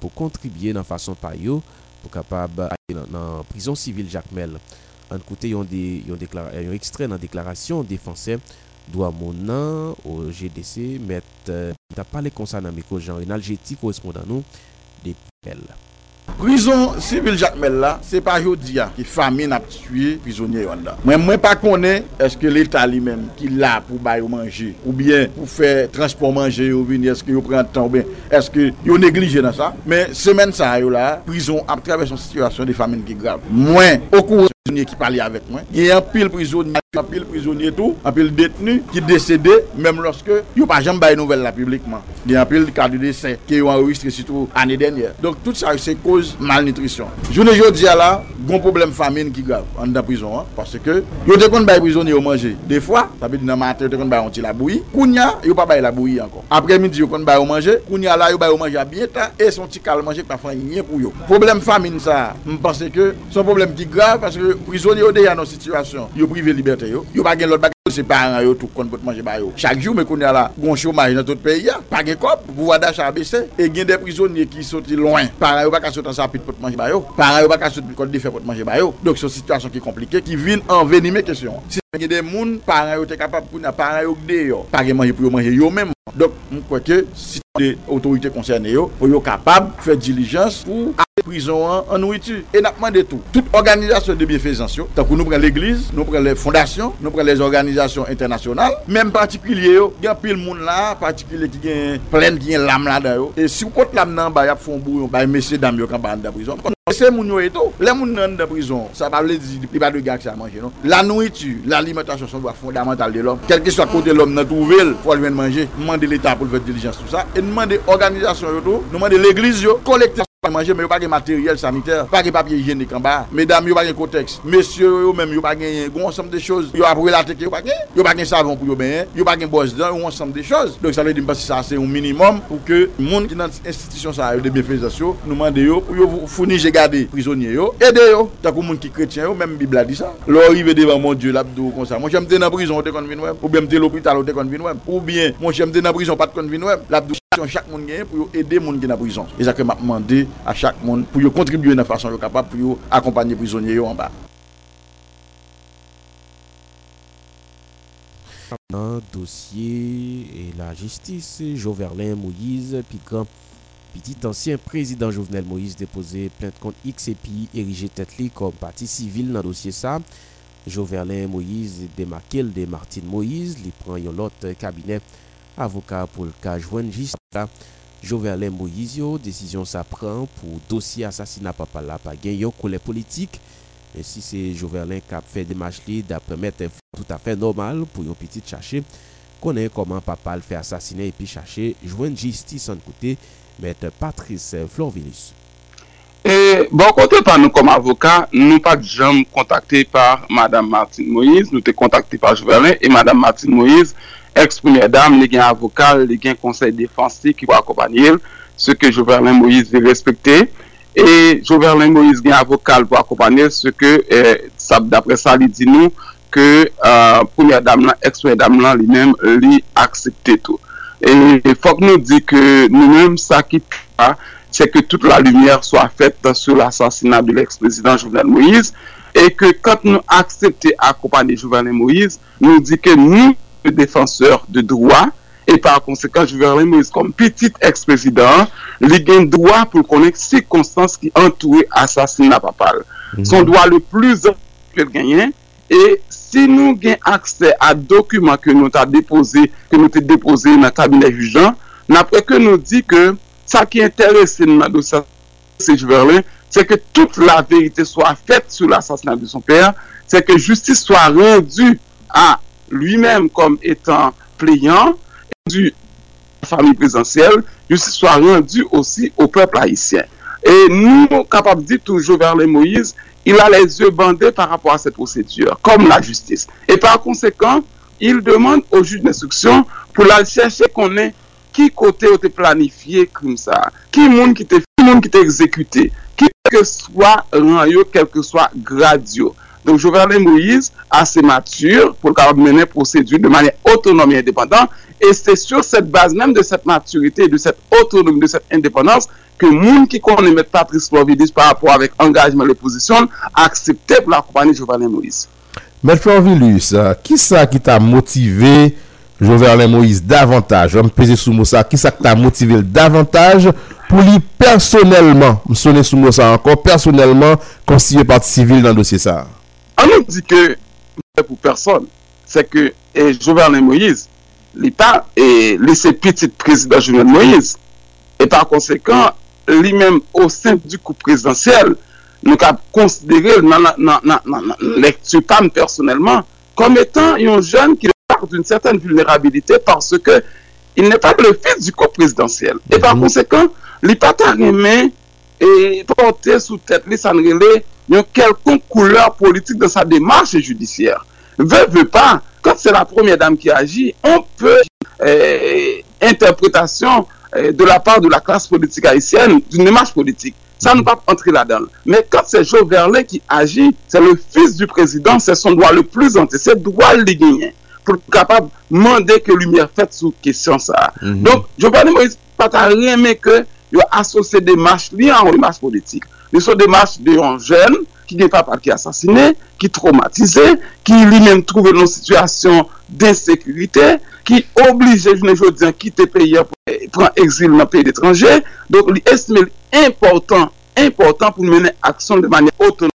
pour contribuer dans façon pa yo pour capable dans prison civile Jacmel. En côté, ils ont extrait dans la déclaration défenseur droit monan au G D C, mais euh, tu as parlé concernant Jean-Renal Géty, correspondant nous des P L. Prison civile Jacmel là, c'est pas aujourd'hui qui famine a tué prisonnier là. Moi moi pas connais est-ce que l'état lui-même qui là pour bailler manger ou bien pour faire transport manger ou bien est-ce que il prend temps ou bien est-ce que il néglige dans ça mais semaine ça là prison a traversé une situation de famine qui grave. Moi au cours prisonnier qui parlait avec moi, il y a un pile prisonnier, un pile prisonnier tout, un pile détenu qui décédé même lorsque il pas jamais bailler nouvelle là publiquement. Il y a un pile cas de décès qui ont enregistré surtout l'année dernière. Donc tout ça c'est cause malnutrition. Je ne dis là, un problème famine qui grave en dans prison hein, parce que yo te kon bay prisonnier au manger. Des fois, ça veut dire dans matin yo te kon bay on ti la bouillie, kounya yo pas bay la bouillie encore. Après midi yo kon bay au manger, kounya là yo bay au manger à bien temps et son ti kal manger pas fait rien pour yo. Problème famine ça, je pense que son problème qui grave parce que prisonnier yo déjà dans situation, yo privé liberté yo, yo pas gain l'autre bagage c'est parents yo tout kon pour manger ba yo. Chaque jour mais kounya là, gon chômage dans tout pays là, pas gain cop, pouvoir d'achat a baissé et gain des prisonniers qui sorti loin. Parents yo pas ka sorti rapide pour manger bayo pareil pas qu'à sortir code de faire pour manger bayo donc c'est une situation qui est compliquée qui vient envenimer question si il y a des moun pareil tu es capable pour na pareil au dehors pas manger pour manger yo même donc on croit que si les autorités concernées yo pour yo capable faire diligence pour prison en nourriture et n'a demandé tout toute organisation de bienfaisance yo tant que nous prenons l'église nous prenons les fondations nous prenons les organisations internationales même particulier yo il y a pile monde là particulier qui gagne plein qui gagne l'âme là dedans et si côté l'âme nan ba y a font bouillon ba messieurs dames yo quand ba dans prison c'est moun yo et tout les moun nan dans prison ça pas veut dire il pas de gars qui a manger non la nourriture l'alimentation sont droits fondamentaux de l'homme quel que soit côté l'homme nan trouver faut lui manger demander l'état pour faire diligence tout ça et demander organisation yo tout demander l'église yo collecter pas manger mais pas de matériel sanitaire pas de papier hygiénique en bas mesdames yo pas de contexte messieurs yo même yo pas gagner un ensemble de choses yo a relater yo pas gagner yo pas gagner savon pour yo ben yo pas gagner brosse dents un ensemble de choses donc ça veut dire parce que ça c'est un minimum pour que monde qui dans institution ça de bienfaisance yo nous demander yo pour yo fournir j'ai garder prisonnier yo aider yo tant que monde qui chrétien yo même bible a dit ça leur arrivé devant mon Dieu l'abdou comme ça moi j'aime dans prison on te convient ou bien me l'hôpital on te convient ou bien moi j'aime dans prison pas te convient l'abdou action chaque monde gagne pour aider les gens qui sont en prison. Et ça que m'a demandé à chaque monde pour contribuer de façon capable pour accompagner les prisonniers en bas. Dans dossier et la justice, Jovenel Moïse, piquant petit ancien président Jovenel Moïse déposé plainte contre X et puis érigé tête li comme partie civile dans dossier ça. Jovenel Moïse démarqué de Martine Moïse, il prend un autre cabinet avocat pour le cas joindre justice. Jovenel Moïse, yo, décision ça prend pour dossier assassinat papa la pa gen yon collègue politique. Et si c'est Jovenel qui a fait des matchs d'après mettre tout à fait normal pour yon petit chercher connaît comment papa le fait assassiner et puis chercher joindre justice en côté Maître Patrice Florvilus. Et bon côté par nous comme avocat, nous pas jamais contacté par Madame Martine Moïse, nous t'es contacté par Jovenel et Madame Martine Moïse, ex-première dame, les gains avocats, les gains conseil défensif qui vont accompagner ce que Jovenel Moïse veut respecter. Et Jovenel Moïse gain avocat pour accompagner ce que eh, d'après ça il dit nous que euh, première dame, ex-première dame lui-même lui accepté tout. Et il faut que nous disions que nous-mêmes, ça qui pas, c'est que toute la lumière soit faite sur l'assassinat de l'ex-président Jovenel Moïse. Et que quand nous acceptons d'accompagner Jovenel Moïse, nous disons que nous, le défenseur de droit, et par conséquent, Jovenel Moïse, comme petit ex-président, il a un droit pour connaître les circonstances qui entourent l'assassinat papal. Mm-hmm. Son droit le plus que gagner. Et si nous avons accès à documents que nous avons déposés, que nous avons déposés dans le cabinet jugeant, après que nous dit que ça qui intéresse dans le dossier, c'est que toute la vérité soit faite sur l'assassinat de son père, c'est que justice soit rendue à lui-même comme étant plaignant, rendue à la famille présidentielle, justice soit rendue aussi au peuple haïtien. Et nous sommes capables de dire toujours vers les Moïse, il a les yeux bandés par rapport à cette procédure, comme la justice. Et par conséquent, il demande au juge d'instruction pour la chercher qu'on ait qui côté a été planifié comme ça, qui monde qui été exécuté, qui que soit ranyo, quel que soit gradio. Donc Jovenel Moïse assez mature pour mener la procédure de manière autonome et indépendante. Et c'est sur cette base même de cette maturité, de cette autonomie, de cette indépendance, que les gens qui connaissent M. Patrice Florvilus par rapport avec engagement de l'opposition, accepté pour l'accompagner Jovenel Moïse. M. Florvilus, qui ça qui t'a motivé Jovenel Moïse davantage? Je vais me peser sous mot ça. Qui ça qui t'a motivé davantage pour lui personnellement, je me sonner sous mot ça encore, personnellement, constituer partie civile dans le dossier ça? On nous dit que, pour personne, c'est que Jovenel Moïse, il pas et laissé petit président Jovenel Moïse. Et par conséquent, lui-même au sein du couple présidentiel, nous avons considéré dans la lecture personnellement comme étant un jeune qui part d'une certaine vulnérabilité parce que il n'est pas le fils du couple présidentiel. Et par mmh. conséquent, il pas aimé et porté sous tête les sanrelés une quelconque couleur politique dans sa démarche judiciaire. Veut, veut pas. Quand c'est la première dame qui agit, on peut eh, interprétation eh, de la part de la classe politique haïtienne d'une démarche politique. Ça ne va pas entrer là-dedans. Mais quand c'est Jovenel qui agit, c'est le fils du président, c'est son droit le plus entier, c'est le droit de gagner pour être capable de demander que lumière faite sous question ça. Mm-hmm. Donc, Jovenel Moïse n'a pas rien mais que il a associé des marches liées à une démarche politique. Ils sont des marches de jeunes qui n'est pas qui assassiné, qui est traumatisé, qui lui-même trouve une situation d'insécurité, qui oblige les gens à quitter le pays pour prendre exil dans le pays étranger. Donc, il est important, important pour mener l'action de manière autonome.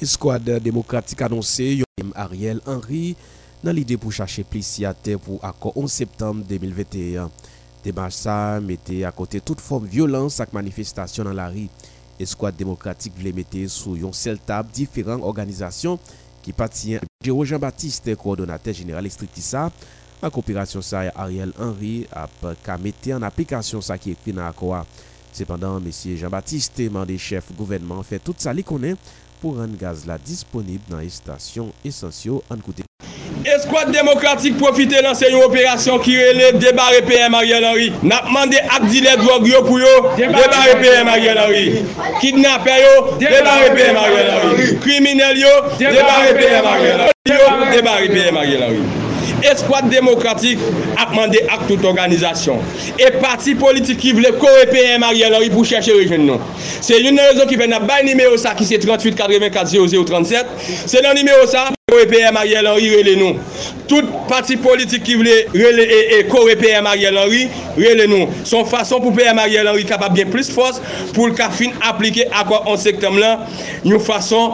Escouade démocratique annoncée, Ariel Henry. Dans l'idée pour chercher plus signataires pour accord onze septembre deux mille vingt et un. Démarche ça mettait à côté toute forme de violence avec manifestation dans la rue. Escouade démocratique voulait mettre sous une seule table différentes organisations qui partient Géo Jean-Baptiste, coordonnateur général Strictissa, en coopération ça Ariel Henry a mettre en application ça qui est écrit dans l'accord. Cependant, M. Jean-Baptiste demandé chef gouvernement fait tout ça qu'on est pour rendre gaz là disponible dans les stations essentielles en côté. Est-ce que droite démocratique profite lancer une opération qui relève débarrer P M Ariel Henry. N'a demandé à dealer drogue yo pour yo débarrer P M Ariel Henry. Kidnapper yo débarrer P M Ariel Henry. Criminel yo débarrer P M Ariel Henry. Débarrer P M Ariel Henry. Escouade démocratique a demandé à toute organisation et parti politique qui voulait correr P M Ariel Henry pour chercher les jeunes. C'est une raison qui fait n'a pas numéro ça qui c'est trente-huit quatre-vingt-quatre zéro zéro trente-sept. C'est le numéro ça correr P M Ariel Henry relé nous. Tout parti politique qui voulait relayer et correr P M Ariel Henry relé nous. Son façon pour P M Ariel Henry capable bien plus force pour le cafine appliquer à quoi en septembre là une façon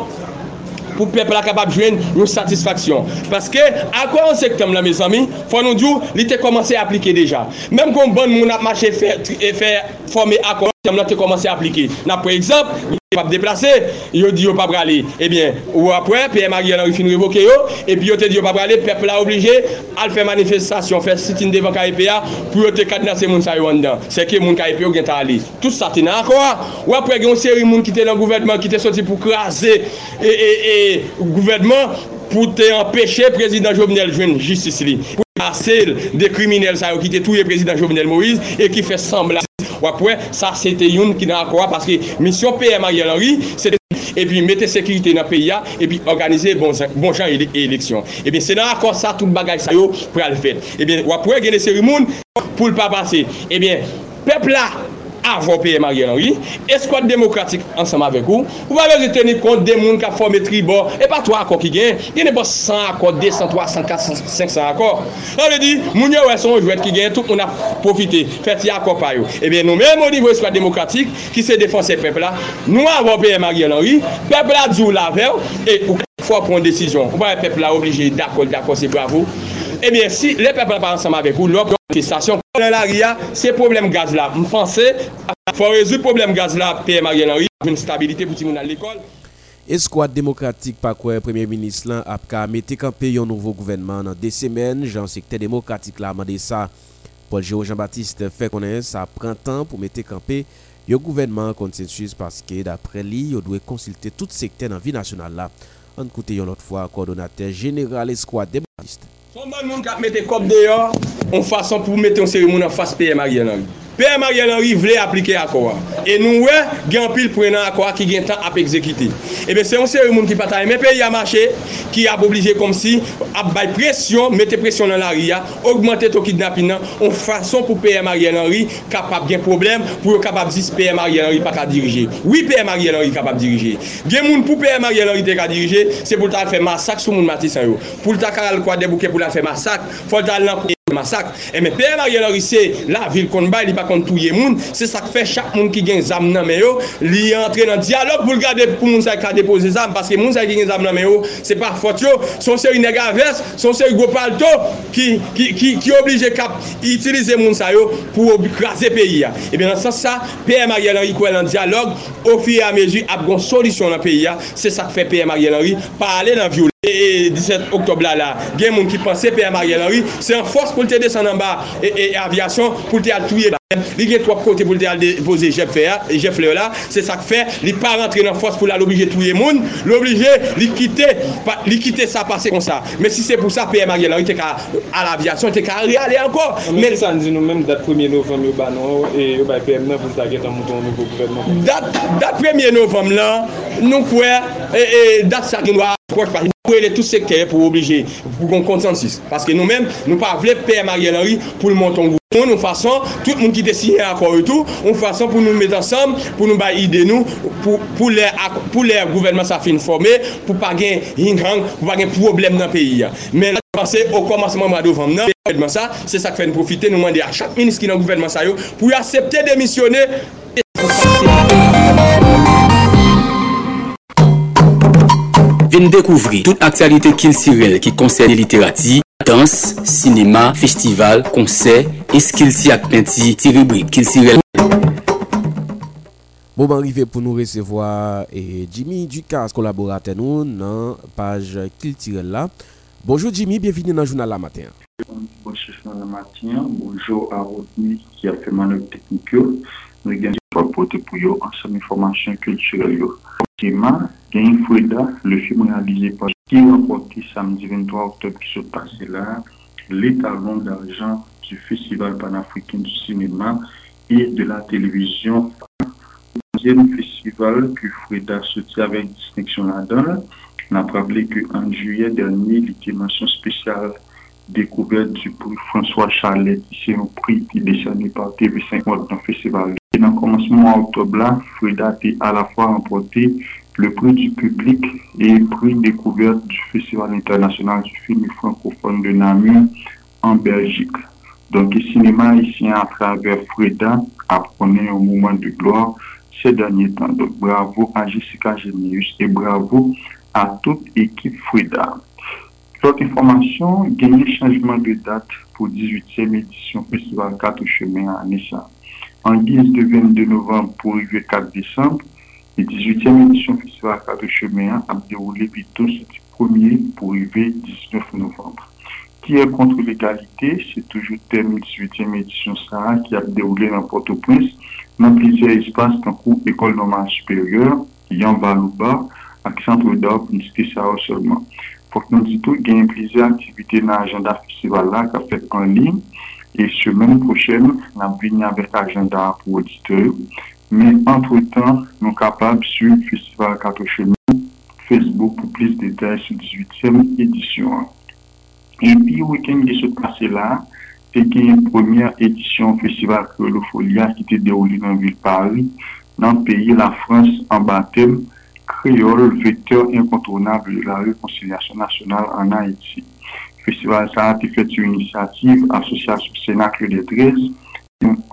pour le peuple capable de jouer une satisfaction. Parce que, à quoi en septembre, mes amis, faut nous dire, il était commencé à appliquer déjà. Même quand bon monde a marché et fait former à quoi, il a commencé à appliquer. Par exemple, il ne peut pas déplacer, il dit qu'il ne peut pas aller. Eh bien, ou après, P M Ariel Henry fin révoqué, et puis il dit qu'il ne peut pas aller, le peuple a obligé à faire manifestation, faire sit-in devant K I P A pour qu'il cadenasser les gens qui sont dedans. C'est que les gens qui sont allés. Tout ça, c'est un accord. Ou après, il y a une série de gens qui étaient dans le gouvernement, qui étaient sortis pour craser et gouvernement pour empêcher le président Jovenel de justice. Pour passer des criminels qui étaient tous les présidents Jovenel Moïse et qui fait semblant. Après, ça c'était une qui n'a quoi parce que mission P M Ariel Henry, c'était et puis mettre sécurité dans le pays et puis organiser bon bon champ et élection. Et bien c'est dans l'accord ça tout bagage ça yo pour le faire. Et bien après il y a des cérémonies pour le pas passer. Et bien peuple là avant P M Ariel Henry, escouade démocratique ensemble avec vous, vous allez tenir compte des gens qui ont formé tribord et pas trois accords qui gagnent. Il n'y a pas cent accords, deux cents, trois cents, quatre cents, cinq cents accords. On dit, les gens sont les joueurs qui gagnent, tout le monde a profité, faites des accords par eux. Et bien nous-mêmes, au niveau de l'escouade démocratique, qui se défend ces peuples-là, nous avons P M Ariel Henry, peuple-là dit la veille, et il faut prendre une décision. Vous voyez, le peuple-là obligé, d'accord, d'accord, c'est bravo. Eh bien, si les peuples ne parlent pas ensemble avec vous, l'autre manifestation, c'est problème gaz là. Je pense qu'il faut résoudre le problème gaz là, P M Ariel Henry, une stabilité pour tout le monde à l'école. Escouade démocratique, par quoi le Premier ministre a mis en place un nouveau gouvernement dans deux semaines. Jean-Secteur démocratique a demandé ça. Paul Géo Jean-Baptiste fait connaître ça prend temps pour mettre en place un gouvernement consensus parce que d'après lui, il doit consulter tout secteur dans la vie nationale là. On écoute une autre fois, coordonnateur général escouade démocratique. Son bon monde qui a mis des copes dehors, on façon pour mettre un cérémonie en face P M Ariel Henry. P M Ariel Henry voulait appliquer l'accord. Et nous, il y a un pile prenant l'accord qui a un temps à exécuter. Et bien, c'est un cérémonie qui n'a pas aimé pays à marcher, qui a obligé comme si, à mettre pression, mettre pression dans la R I A, augmenter le kidnapping, en façon pour P M Ariel Henry capable de problème, pour capable de P M Ariel Henry pas diriger. Oui, P M Ariel Henry capable de diriger. Il y a des gens pour P M Ariel Henry qui diriger, c'est pour faire massacre sur le monde Matissan. Pour le faire débouquer, pour faire massacre, il faut le massacre. Et mais P M Ariel Henry, c'est la ville qu'on bat, il n'est pas contre tout le monde. C'est ça qui fait chaque monde qui gagne des âmes dans les mains, il entre dans le dialogue pour le garder pour les gens qui ont déposé des âmes, parce que les gens qui gagnent des âmes dans les mains, c'est pas faute. Son série Negaverse, son série Gopalto qui est obligé d'utiliser les gens pour craser le pays. Et bien dans ce sens, ça, P M Ariel Henry, qui est dans le dialogue, au fur et à mesure, il y a une solution dans le pays. C'est ça qui fait P M Ariel Henry parler dans la violence. Et dix-sept octobre là, là, il y a des gens qui pensent P M Ariel Henry, c'est en force pour te descendre en bas et, et aviation pour te tuer. Il y a trois côtés pour te déposer Jeff Fleur là, c'est ça que fait, il pas rentrer en force pour l'obliger de tuer les gens, l'obliger, il quitter ça, passer comme ça. Mais si c'est pour ça, P M Ariel Henry, tu es à l'aviation, tu es à aller encore. Mais ça nous dit nous-mêmes, date premier novembre, et P M là, vous avez un nouveau gouvernement. Date premier novembre là, nous pouvons, et date ça qui nous a approché. Pour tout secteur pour obliger pour un consensus parce que nous-mêmes nous ne voulons pas P M Ariel Henry pour le monter en gouvernement, nous faisons tout le monde qui décide un accord et tout, nous faisons pour nous mettre ensemble pour nous aider nous pour pour les pour les gouvernements ça fin formé pour pas gagner gang pour pas gagner problème dans le pays mais penser au commencement mois de novembre ça c'est ça qui fait nous profiter nous demander à chaque ministre qui est dans le gouvernement ça pour accepter de démissionner. Venez découvrir toute actualité culturelle qui concerne littérature, danse, cinéma, festival, concert, et ce qu'il y a de rubrique culturelle. Bon, arrivé pour nous recevoir et Jimmy Ducasse, collaborateur nous, dans la page culturelle là. Bonjour Jimmy, bienvenue dans le journal la matin. Bonjour journal la matin, bonjour à Rodney qui a fait manœuvre technique. Nous avons porté pour vous ensemble information culturelle. Freda, le film réalisé par qui remporté samedi vingt-trois octobre qui se passait là, l'étalon d'argent du Festival panafricain du cinéma et de la télévision. Le deuxième festival que Freda soutient avec distinction là-dedans. On a rappelé qu'en juillet dernier, il était mention spéciale découverte du prix François Chalet, c'est un prix qui est décerné par T V cinq dans le festival. Et dans le commencement octobre là, Freda a à la fois remporté le prix du public et le prix découverte du Festival international du film francophone de Namur en Belgique. Donc le cinéma haïtien à travers Freda a connu un moment de gloire ces derniers temps. Donc bravo à Jessica Génius et bravo à toute équipe Freda. L'autre information, il y a un changement de date pour dix-huitième édition Festival quatre au chemin à Nessa. En guise de vingt-deux novembre pour arriver quatre décembre, et dix-huitième édition Festival quatre au chemin a déroulé plutôt ce premier pour arriver dix-neuf novembre. Qui est contre l'égalité, c'est toujours thème dix-huitième édition Sahara qui a déroulé dans Port-au-Prince, dans plusieurs espaces, dans cours École normale supérieure, Yanvalouba, Centre d'Or, Cité Sahara seulement. Pour nous dire tout, il y a plusieurs activités dans l'agenda festival là, qui a fait en ligne. Et semaine prochaine, on a venu avec l'agenda pour auditeurs. Mais entre-temps, nous sommes capables de suivre le Festival quatre Chemins Facebook pour plus de détails sur la dix-huitième édition. Et puis, le week-end qui se passait là, c'est qu'il y a une première édition Festival Créolofolia qui était déroulée dans la ville de Paris, dans le pays, la France, en baptême. Créole, vecteur incontournable de la réconciliation nationale en Haïti. Le festival ça a été fait sur une initiative Association Cénacle des treize,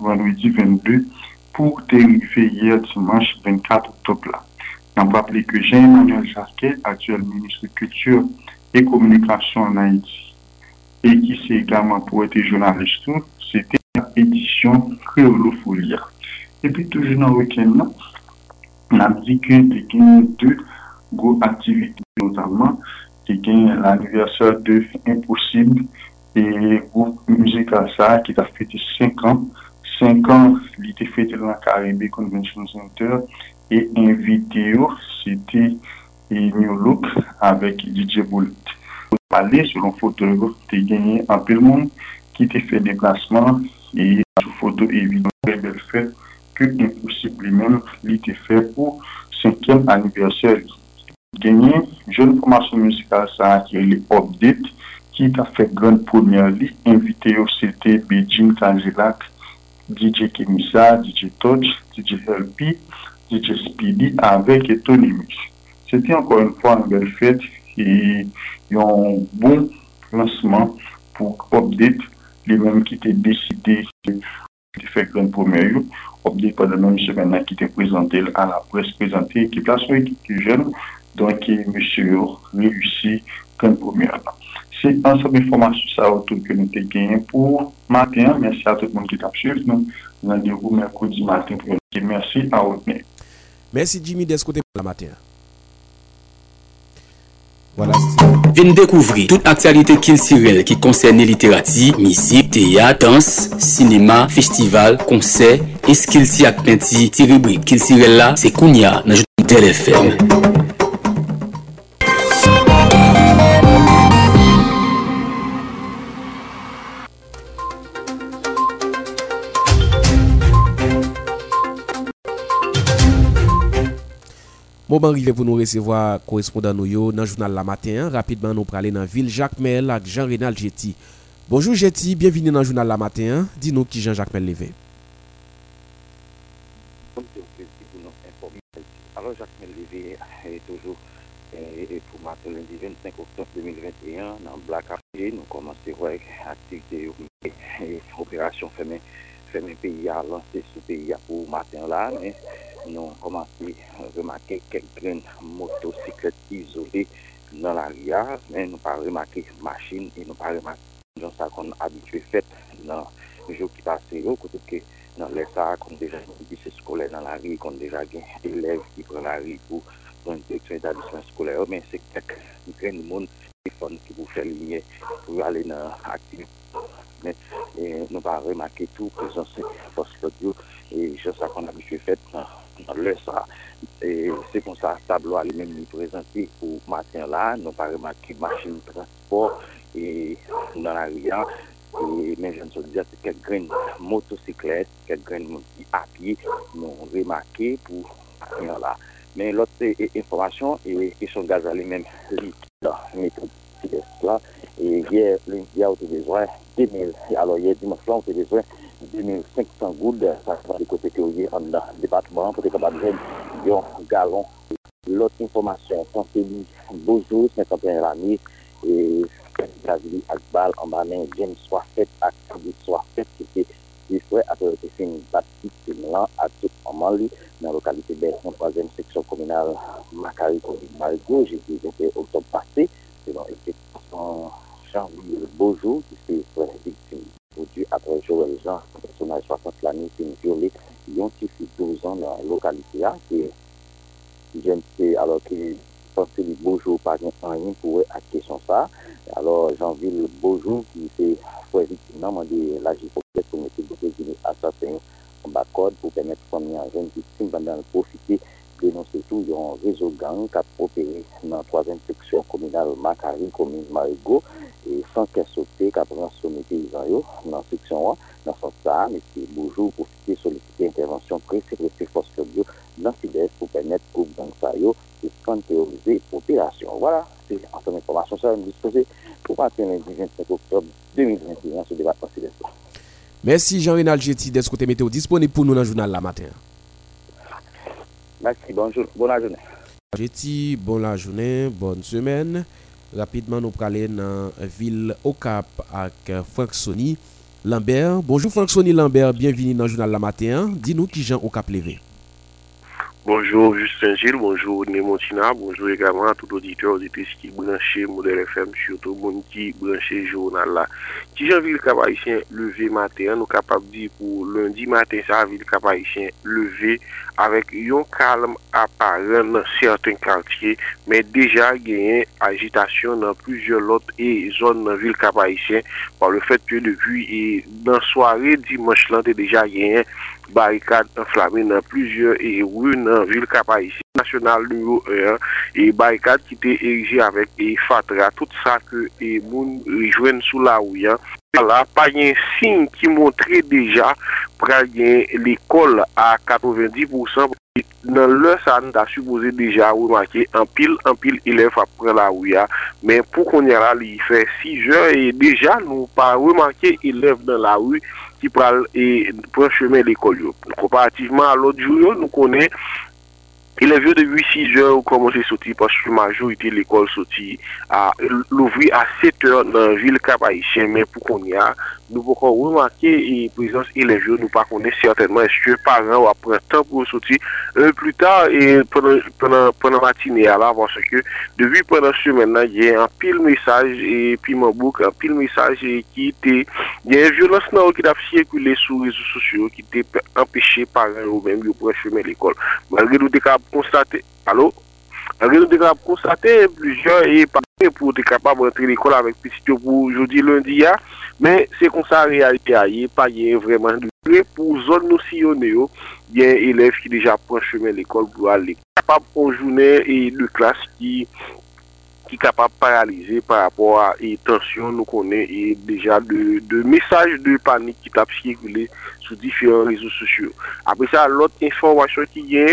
vendredi vingt-deux, pour dériver hier dimanche vingt-quatre octobre. On va rappeler que Jean-Emmanuel Jacquet, actuel ministre de Culture et Communication en Haïti, et qui s'est également poète et journaliste, c'était l'édition Créolopholia. Et puis toujours dans le week-end, on a dit que y a deux grosses activités, notamment l'anniversaire de Impossible et le groupe musical ça qui a fêté cinq ans. cinq ans, il était fêté dans la Caribbean Convention Center et un vidéo, c'était New Look avec D J Bullet. Pour parler, selon photographe, il gagné un peu le monde qui a fait des placements et sous photo évidemment, très belle fête. Impossible lui-même, il était fait pour cinquième anniversaire. Gagné, jeune formation musicale, ça qui est les updates, qui a fait grande première liste, invité au C T, Beijing, Tangilac, D J Kimisa, D J Touch, D J L P, D J Speedy avec et Tony Mix. C'était encore une fois une belle fête et un bon lancement pour update, lui-même qui était décidé de faire grande première liste. Update pendant la même semaine qui était présenté à la presse, présenté l'équipe là, sur l'équipe du jeune, donc monsieur réussi comme première. C'est ensemble information ça autour que nous avons gagné pour matin. Merci à tout le monde qui t'a suivi. Nous rendez-vous mercredi matin pour le merci à Rodney. Merci Jimmy d'être côté pour la matin. Voilà. Venez découvrir toute actualité culturelle qui concerne littérature, musique, théâtre, danse, cinéma, festival, concert, et ce qu'il s'y a peinti, ti rubrique culturelle là, c'est Kounia dans Modèle F M. Moment arrivé pour nous recevoir correspondant nous dans le journal La Matin. Rapidement, nous parlons dans la ville Jacmel avec Jean-Renal Géty. Bonjour Géty, bienvenue dans le journal La Matin. Dis-nous qui Jean-Jacmel Levé. Alors Jacmel Levé est toujours pour matin lundi vingt-cinq octobre deux mille vingt et un dans le Black Archer. Nous commençons avec l'activité et l'opération fermée pays à lancer sous pays pour matin là. Nous avons commencé à remarquer quelques motocyclettes isolées dans l'arrière, mais nous n'avons pas remarqué machines et nous n'avons pas remarqué les gens qu'on a habitué fait dans le jour qui passe, côté que dans les sacs, on a déjà des lycées scolaires dans la rue, on a déjà des élèves qui prennent la rue pour une direction d'établissement scolaire, mais c'est quelques graines de monde qui vous fait ligner pour aller dans l'activité. Mais nous n'avons pas remarqué tout, présence force audio et je sais qu'on a habitué fait. le ça. Et c'est comme ça, tableau à lui-même lui présenter au matin là, nous pas remarqué machine de transport et dans l'arrière. Et mes jeunes soldats, c'est quelques graines motocyclettes, quelques graines à pied, nous remarqué pour matin là. Mais l'autre information et question de gaz à lui-même, là, là. Et hier, il y a besoin de deux mille. Alors, hier, dimanche, on a besoin de deux mille cinq cents gouttes. Ça va des côtés que vous en dans le département pour être capable de faire un gallon. L'autre information, Santélie, Beaujou, cinquante et un l'année, et Kazili Akbal, en bas, James Soifet, Akbal Soifet, qui était des frères à travers le film Baptiste, Milan, à tout moment, dans la localité de la troisième section communale Macari, Marigo, j'ai dit le vingt octobre passé, c'est dans en janvier Beaujou, qui s'est victime produit après Joël Jean, personnage soixante l'année, qui est violé, ils ont tué douze ans dans la localité. Qui, alors que Santélie Beaujou, par exemple, en rien pour la question ça. Alors, Jean-Ville Beaujou, qui s'est victime de la J P O P pour mettre le président assassin en bas code pour permettre aux jeunes victimes d'en profiter, dénoncer tout, il y a un réseau gang qui a opéré dans la troisième section communale Macari, commune Marigot, et sans qu'elle sauté, qui a transformé les paysans dans la section un, dans ce sens-là, M. Beaujou profité de solliciter intervention précise de ses forces furieuses dans le sud-est pour permettre au gang Sayo de spontéoriser l'opération. Voilà, c'est en termes d'information, ça va nous disposer pour partir le vingt-cinq octobre deux mille vingt et un sur le débat de sud-est. Merci Jean-Renal Géty d'être côté météo disponible pour nous dans le journal la matin. Merci, bonjour, bonne journée. Géty, bonne journée, bonne semaine. Rapidement, nous parlons dans la ville au Cap avec Franck Sony Lambert. Bonjour Franck Sony Lambert, bienvenue dans le journal la matin. Dis-nous qui Jean au Cap levé. Bonjour Justin Gilles, bonjour Rodney Montina, bonjour également à tout auditeur, auditrice qui branche Modèle F M, surtout le monde qui branche journal là. Qui Jean-Ville Cap-Haïtien levé matin, nous capables de dire pour lundi matin, ça, Ville Cap-Haïtien levé avec un calme apparent dans certains quartiers, mais déjà gagné agitation dans plusieurs autres et zones dans Ville Cap-Haïtien par le fait que depuis dans la soirée dimanche là, déjà gagné barricades enflammées dans plusieurs rues dans la ville Cap-Haïtien nationale numéro un et barricades qui étaient érigées avec et fatra tout ça que les gens rejoignent sous la rue. Là, pas un signe qui montrait déjà l'école à quatre-vingt-dix pour cent. Dans l'heure, ça nous a supposé déjà remarqué un pile, un pile élève après la ouïa. Mais pour qu'on y a là, il fait six heures et déjà, nous pas remarqué élève dans la rue qui parle et prend chemin l'école. Comparativement à l'autre jour, nous connaissons. Il est vieux depuis six heures, commencé à sortir parce que la majorité de l'école sortit à l'ouvrir à sept heures dans la ville Cap-Haïtien. Mais pour qu'on y a, nous pouvons remarquer la présence élève, nous ne connaissons certainement est-ce que les parents ont pris un temps pour sortir euh, plus tard et pendant la matinée là, parce que depuis pendant ce moment-là, il y a un pile message et puis mon bouc, un pile message et qui était, il y a une violence non, qui a circulé sur les réseaux sociaux qui était empêchée par les parents eux-mêmes de prendre chemin l'école. Malgré tout, constater, allô, malgré tout, constater plusieurs et pas pour être capable d'entrer l'école avec petit pour jeudi lundi, mais c'est comme ça la réalité, il n'y a pas vraiment de vrai pour zone nous sillonner, il y a un élève qui déjà prend chemin l'école pour aller capable en journée et de classe qui qui est capable de paralyser par rapport à la tension, nous connaissons déjà de, de messages de panique qui tapent circuler sur différents réseaux sociaux. Après ça, l'autre information qui vient,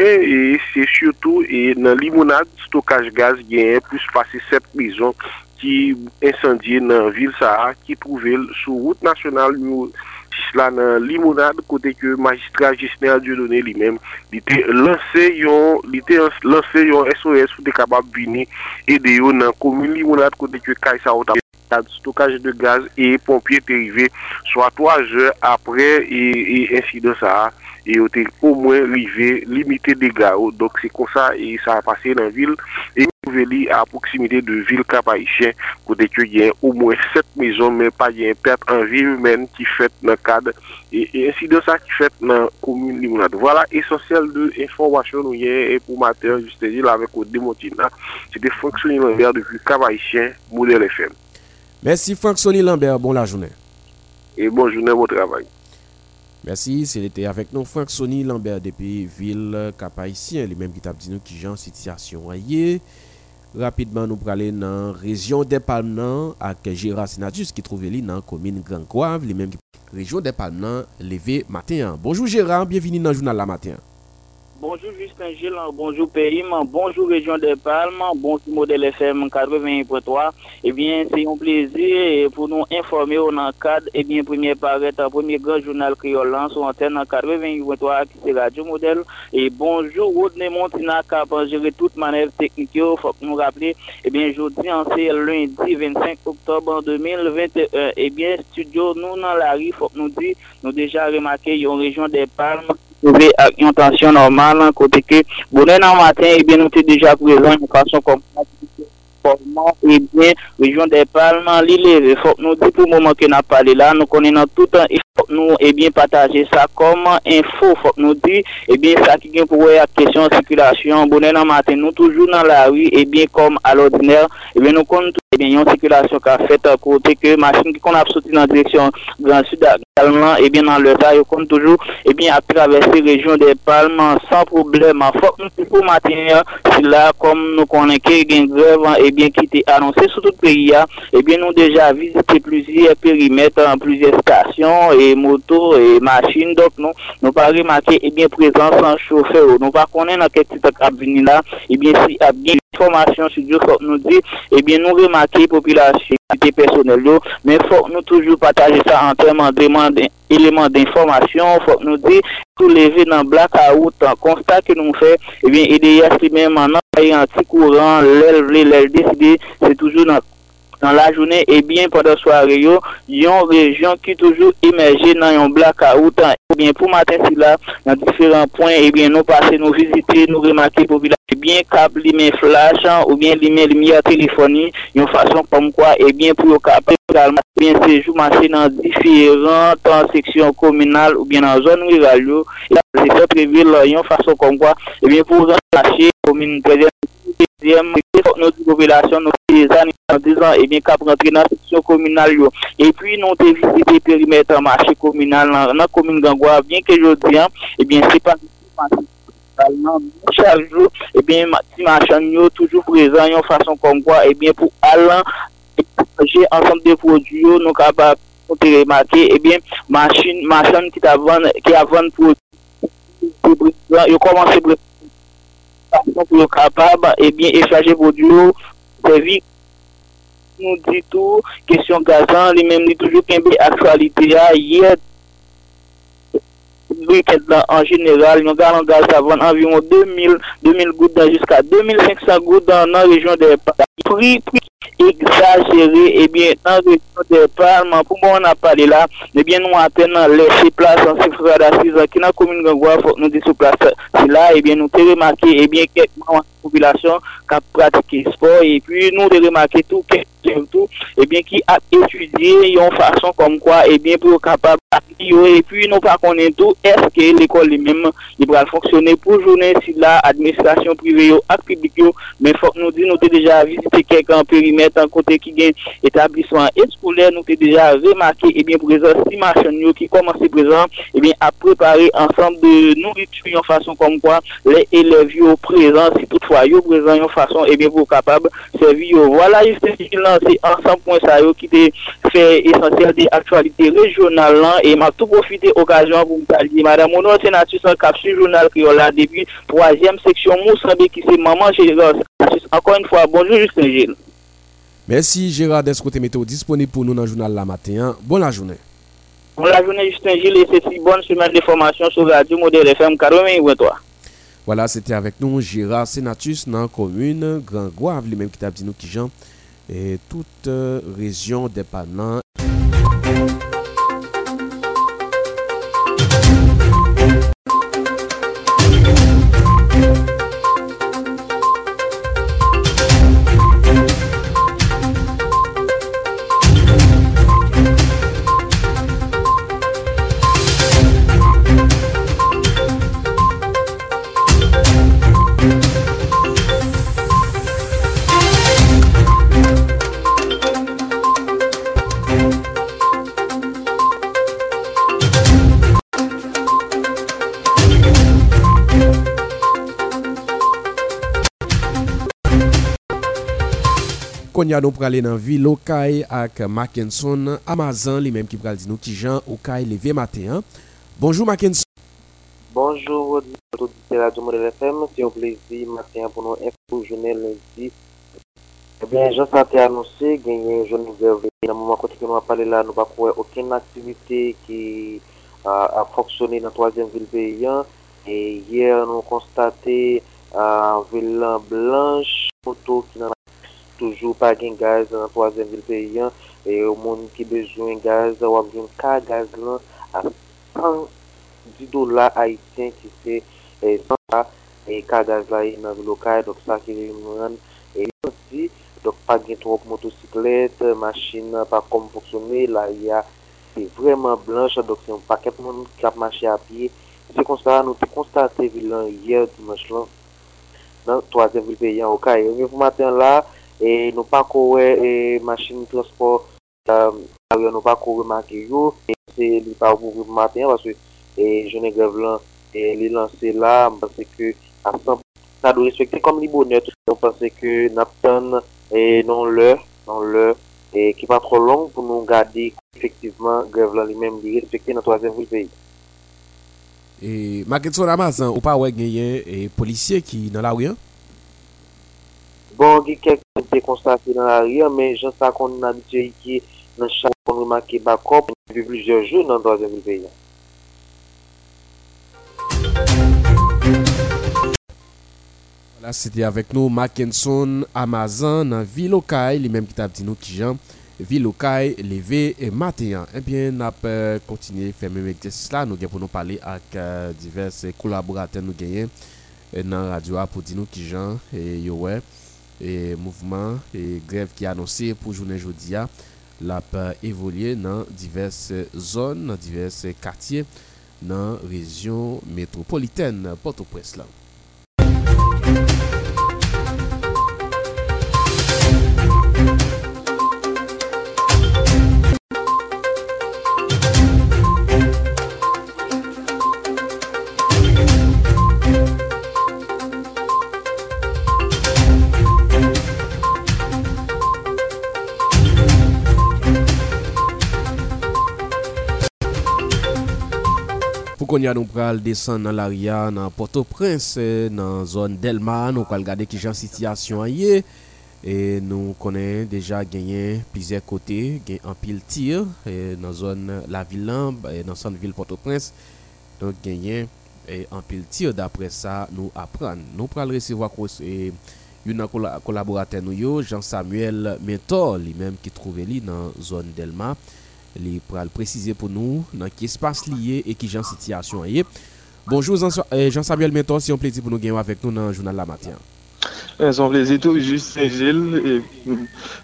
c'est surtout et dans Limonade, stockage gaz, il y a plus passer sept maisons qui incendiées dans la ville Sahara, qui trouvaient sur route nationale nous, là dans Limonade côté que magistrat Gisner Dieudonné lui-même il était lancé yon il était lancé yon S O S pour être capable venir aider dans la commune Limonade côté que Kaïsa stockage de gaz et pompiers étaient arrivés soit trois heures après et, et incident ça et ont au moins arrivé limiter des dégâts donc c'est comme ça et ça a passé dans la ville et à proximité de ville Cap-Haïtien côté que il y a au moins sept maisons mais pas il y a une perte en vie humaine qui fait dans le cadre et, et incident ça qui fait dans la commune Limonade. Voilà essentiel de information nous y est pour matin juste dire avec Rodney Montina c'était Franck Sony Lambert depuis Cap-Haïtien Modèle F M. Merci Franck Sony Lambert, bonne la journée. Et bonne journée, bon travail. Merci, c'était avec nous Franck Sony Lambert depuis ville Cap-Haïtien, les mêmes qui t'a dit nous qui genre situation ayé. Rapidement nous parler dans région des Palmes avec Gérard Sinadius qui trouve li dans commune Grand-Goâve, les mêmes qui région des Palmes levé matin. Bonjour Gérard, bienvenue dans le journal la matin. Bonjour Justin Gélan, bonjour Payman, bonjour Région des Palmes, bonjour Modèle F M quatre-vingt-un point trois. Eh bien, c'est un plaisir pour nous informer au cadre, eh bien, premier paraître, premier grand journal criolan sur antenne quatre-vingt-un point trois qui c'est Radio Modèle. Et bonjour Rodney Montina qui a géré toute manœuvre technique. Il faut nous rappeler, eh bien, aujourd'hui, c'est lundi vingt-cinq octobre deux mille vingt et un. Eh bien, studio, nous, dans la rue, faut nous dire, nous déjà remarqué, il y a une Région des Palmes avec une tension normale, côté que bonheur en matin, et bien nous sommes déjà présents une façon comme et bien région des Palmes, l'île, faut nous dire pour le moment que nous avons parlé là, nous connaissons tout le temps, il faut nous et bien partager ça comme info, faut nous dire, et bien ça qui vient pour la question de circulation, bonheur en matin, nous toujours dans la rue, et bien comme à l'ordinaire, et bien nous comptons une circulation qui a fait à côté que machine qui qu'on a sauté dans la direction grand sud également et bien dans le taille comme toujours et bien à traverser région des Palmes sans problème faut nous pour matin là comme nous connaissons une grève et bien qui était annoncé sur tout le pays et bien nous déjà visité plusieurs périmètres plusieurs stations et motos et machines donc nous nous pas remarqué et bien présence en chauffeur nous pas connaître dans quel titre à venir là et bien si à bien formation sur Dieu faut nous dire et bien nous remarquer population personnelle mais faut nous toujours partager ça en termes d'éléments d'information faut nous dire tout lever dans blackout constat que nous fait et bien E D S même en anti-courant l'élève l'élève décidé c'est toujours dans dans la journée et bien pendant soirée yo yon région qui toujours émergé dans un blackout et bien pour matin si là dans différents points et bien nous passer nous visiter nous remarquer population bien câble les flash ou bien les lumières téléphoniques une façon comme quoi et bien pour capter bien ces jours marcher dans différentes sections communales ou bien dans zone rurale et c'est fait prévu une façon comme quoi et bien pour lâcher commune présidente notre population, nos paysans, et bien qu'à rentrer dans la section communale. Et puis, nous avons visité le périmètre marché communal dans la commune Grand-Goâve, bien que je dis, et bien, c'est pas chaque jour, et bien, si marchand toujours présent, une façon comme quoi, et bien, pour aller, j'ai ensemble de produits, nous capables de remarquer, et bien, machine, machine qui a vendu produits, ils commencent à pour le capable et bien échanger pour du service nous dit tout question gazant les mêmes dit toujours qu'un actualité hier en général nous gardons gaz avant environ deux mille gouttes jusqu'à deux mille cinq cents gouttes dans la région des prix prix exagéré et bien dans la région des Palmes pour moi on a parlé là et bien nous attendons laisser place en ce Freda qui dans la commune Grand-Goâve nous dit sur place c'est là et bien nous te remarqué et bien quelques population qui pratique sport et puis nous de remarquer tout tout et bien qui a étudié en façon comme quoi et bien pour capable et puis nous pas connaît tout est-ce que l'école lui-même il va fonctionner pour journée si la administration privée et publique mais faut nous dire nous déjà visité quelques périmètres en côté qui gagne établissement scolaire nous t'ai déjà remarqué et bien présent si machin qui commence présent et bien à préparer ensemble de nourriture en façon comme quoi les élèves présents si toutefois yo présent yon façon et bien pour capable servir voilà justement lancé ensemble point ça yo qui te fait essentiel des actualités régionales et m'a tout profité occasion pour parler madame mon nom c'est Nathan Saint-Ange sur journal criolla depuis troisième section Moussambe qui c'est maman Gérard encore une fois bonjour Justin Gilles. Merci Gérard d'être côté météo disponible pour nous dans le journal la matin. Bonne journée. Bonne journée Justin Gilles et c'est une bonne semaine de formation sur Radio Modèle F M quatre-vingt-un point trois. Voilà, c'était avec nous Gérard Senatus dans la commune Grand-Goâve, les mêmes qui t'a dit nous qui gens et toute euh, région des Palmes. Thank you. Konya nous pral aller dans ville Okaï avec Mackenson Amazon, les mêmes qui pral dire nous qui Jean Okaï levé matin. Bonjour Mackenson. Bonjour auditeurs de Modèle F M, c'est un plaisir matin pour nous pour journée lundi. Eh bien, Jean ça a annoncé gagner jeune nouvelle dans moment côté que nous parler là, nous pas aucune activité qui a fonctionné dans troisième ville paysan et hier nous constaté à ville blanche auto qui n'a toujours pas de gaz dans troisième ville paysan et au monde qui besoin gaz ou besoin car gaz là à cent dix dollars haïtiens qui c'est et ça et car gaz là dans le local donc ça qui rend et aussi donc pas de trop motocyclette machine pas comme fonctionner là il y a c'est vraiment blanche donc c'est un paquet de monde qui a marché à pied c'est comme ça nous constaté vilain hier dimanche là dans troisième ville paysan au cas et au matin là et nous pas courir machine de transport euh, nous pas courir marqué yo et c'est lui pas ouvrir matin parce que et jeune grève là et les lancer là parce que à cent ça doit respecter comme les bonnet on pense que n'attend et non l'heure non l'heure et qui pas trop long pour nous garder effectivement grève là lui-même lui respecter dans troisième ville pays. Et Mackenson Amazon ou pas ouais gagné et policier qui dans la rue. Bon, il y a quelques été constatés dans la rue, mais je sais qu'on a habitué qui dans chaque remarque qui bat corps depuis plusieurs jours dans le troisième pays. Voilà, c'était avec nous Mackenson Amazon dans ville Okaï, les mêmes qui t'a dit nous qui Jean ville Okaï levé et matin. Eh bien, n'a pas continué faire même exercice là, nous pour nous parler avec divers collaborateurs nous gagnent dans radio pour dire nous qui Jean et yo ouais. Et mouvement et grève qui est annoncé pour journée jodia l'a évolué dans diverses zones, dans diverses quartiers, dans région métropolitaine Port-au-Prince. Qu'on y a nous pral descendre dans l'aria dans Port-au-Prince dans zone Delmas nous pral regarder qui genre situation y et nous connaît déjà gagné plusieurs côtés gagne en pile tir dans zone la ville dans centre ville Port-au-Prince donc gagné en pile tir d'après ça nous apprendre nous pral recevoir une collaborateur nous yo Jean-Samuel Mentor lui-même qui trouvé lui dans zone Delmas. Il pral préciser pour nous dans qui espace lié et qui genre situation est. Bonjour Jean-Samuel Mentor, c'est un plaisir pour nous gagner avec nous dans le journal la matin. C'est un plaisir tout juste Saint-Gilles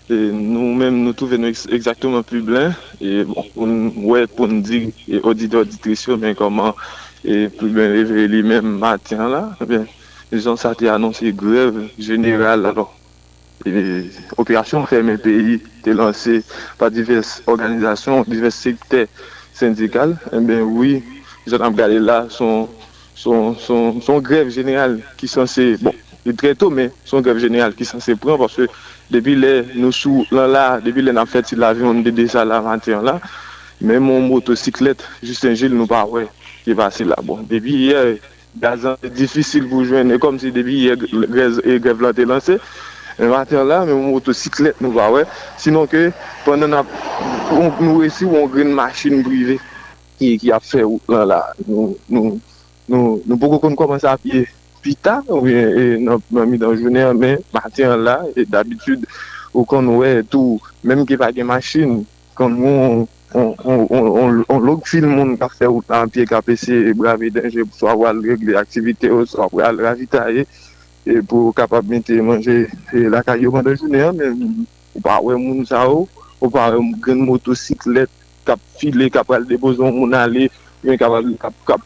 et, et nous-mêmes nous trouvons exactement plus blanc et bon, ouais, pour nous dire auditeur auditrice mais comment et plus bien réveiller les mêmes matin là bien les gens ça a annoncé grève générale alors. L'opération Ferme Pays est lancée par diverses organisations, divers secteurs syndicaux. Eh bien oui, j'en ai regardé là son, son, son, son grève générale qui est censée, bon, très tôt, mais son grève générale qui est censée prendre parce que depuis les nous sous là, là depuis les fait si l'avion on est déjà là, vingt et un là, mais mon motocyclette, Justin Gilles, nous pas ouais, qui est passé là. Bon, depuis hier, c'est difficile pour joindre, comme si depuis hier, la grève là est lancée. Le matin là, même motocyclette nous va ouais. Sinon que pendant na, on, nous réussi on a une machine privée qui, qui a fait là là. Nous nous nous nous beaucoup commencer à pied plus tard ou bien et dans mi dans journée mais matin là et d'habitude au quand ouais tout même qui pas de machine quand nous on on on on log fil monde qui a fait en pied K P C braver danger pour soit régler activité ou soit ravitailler. Et pour capable de manger la caillou pendant la journée, mais on ne peut pas moun ça, on ne peut pas faire une motocyclette, cap filer, capable de déposer, on aller, on capable cap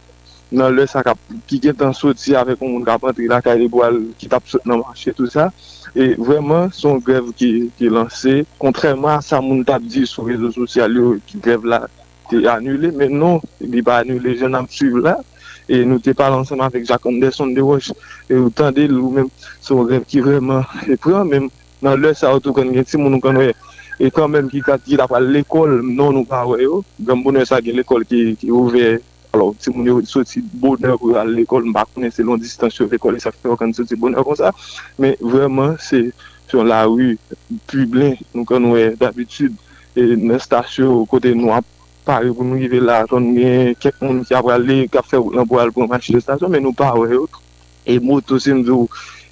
dans le sac qui est en sortie avec on cap entrer la caillou qui tape dans le marché tout ça. Et vraiment son grève qui qui lancé, contrairement à ça moun t'a dit sur les réseaux sociaux qui grève là est annulé, mais non, il n'est pas annulé, je n'en suis là. Et nous te parlons ensemble avec Jacques Anderson Desroches et vous tendez nous-mêmes sur grève qui vraiment est prêt, même dans le ça autour quand si mon connait et quand même qui quand il a pas l'école non nous pas grand bonheur ça l'école qui qui ouvert alors si mon sorti bonheur pour aller l'école pas connaître c'est long distance sur l'école ça fait quand sorti bonheur comme ça mais vraiment c'est sur la rue publique nous quand d'habitude et dans station côté nous par pour nous arriver là on quelqu'un qui a aller qui a fait l'emboîle pour marcher de station mais nous pas et moto c'est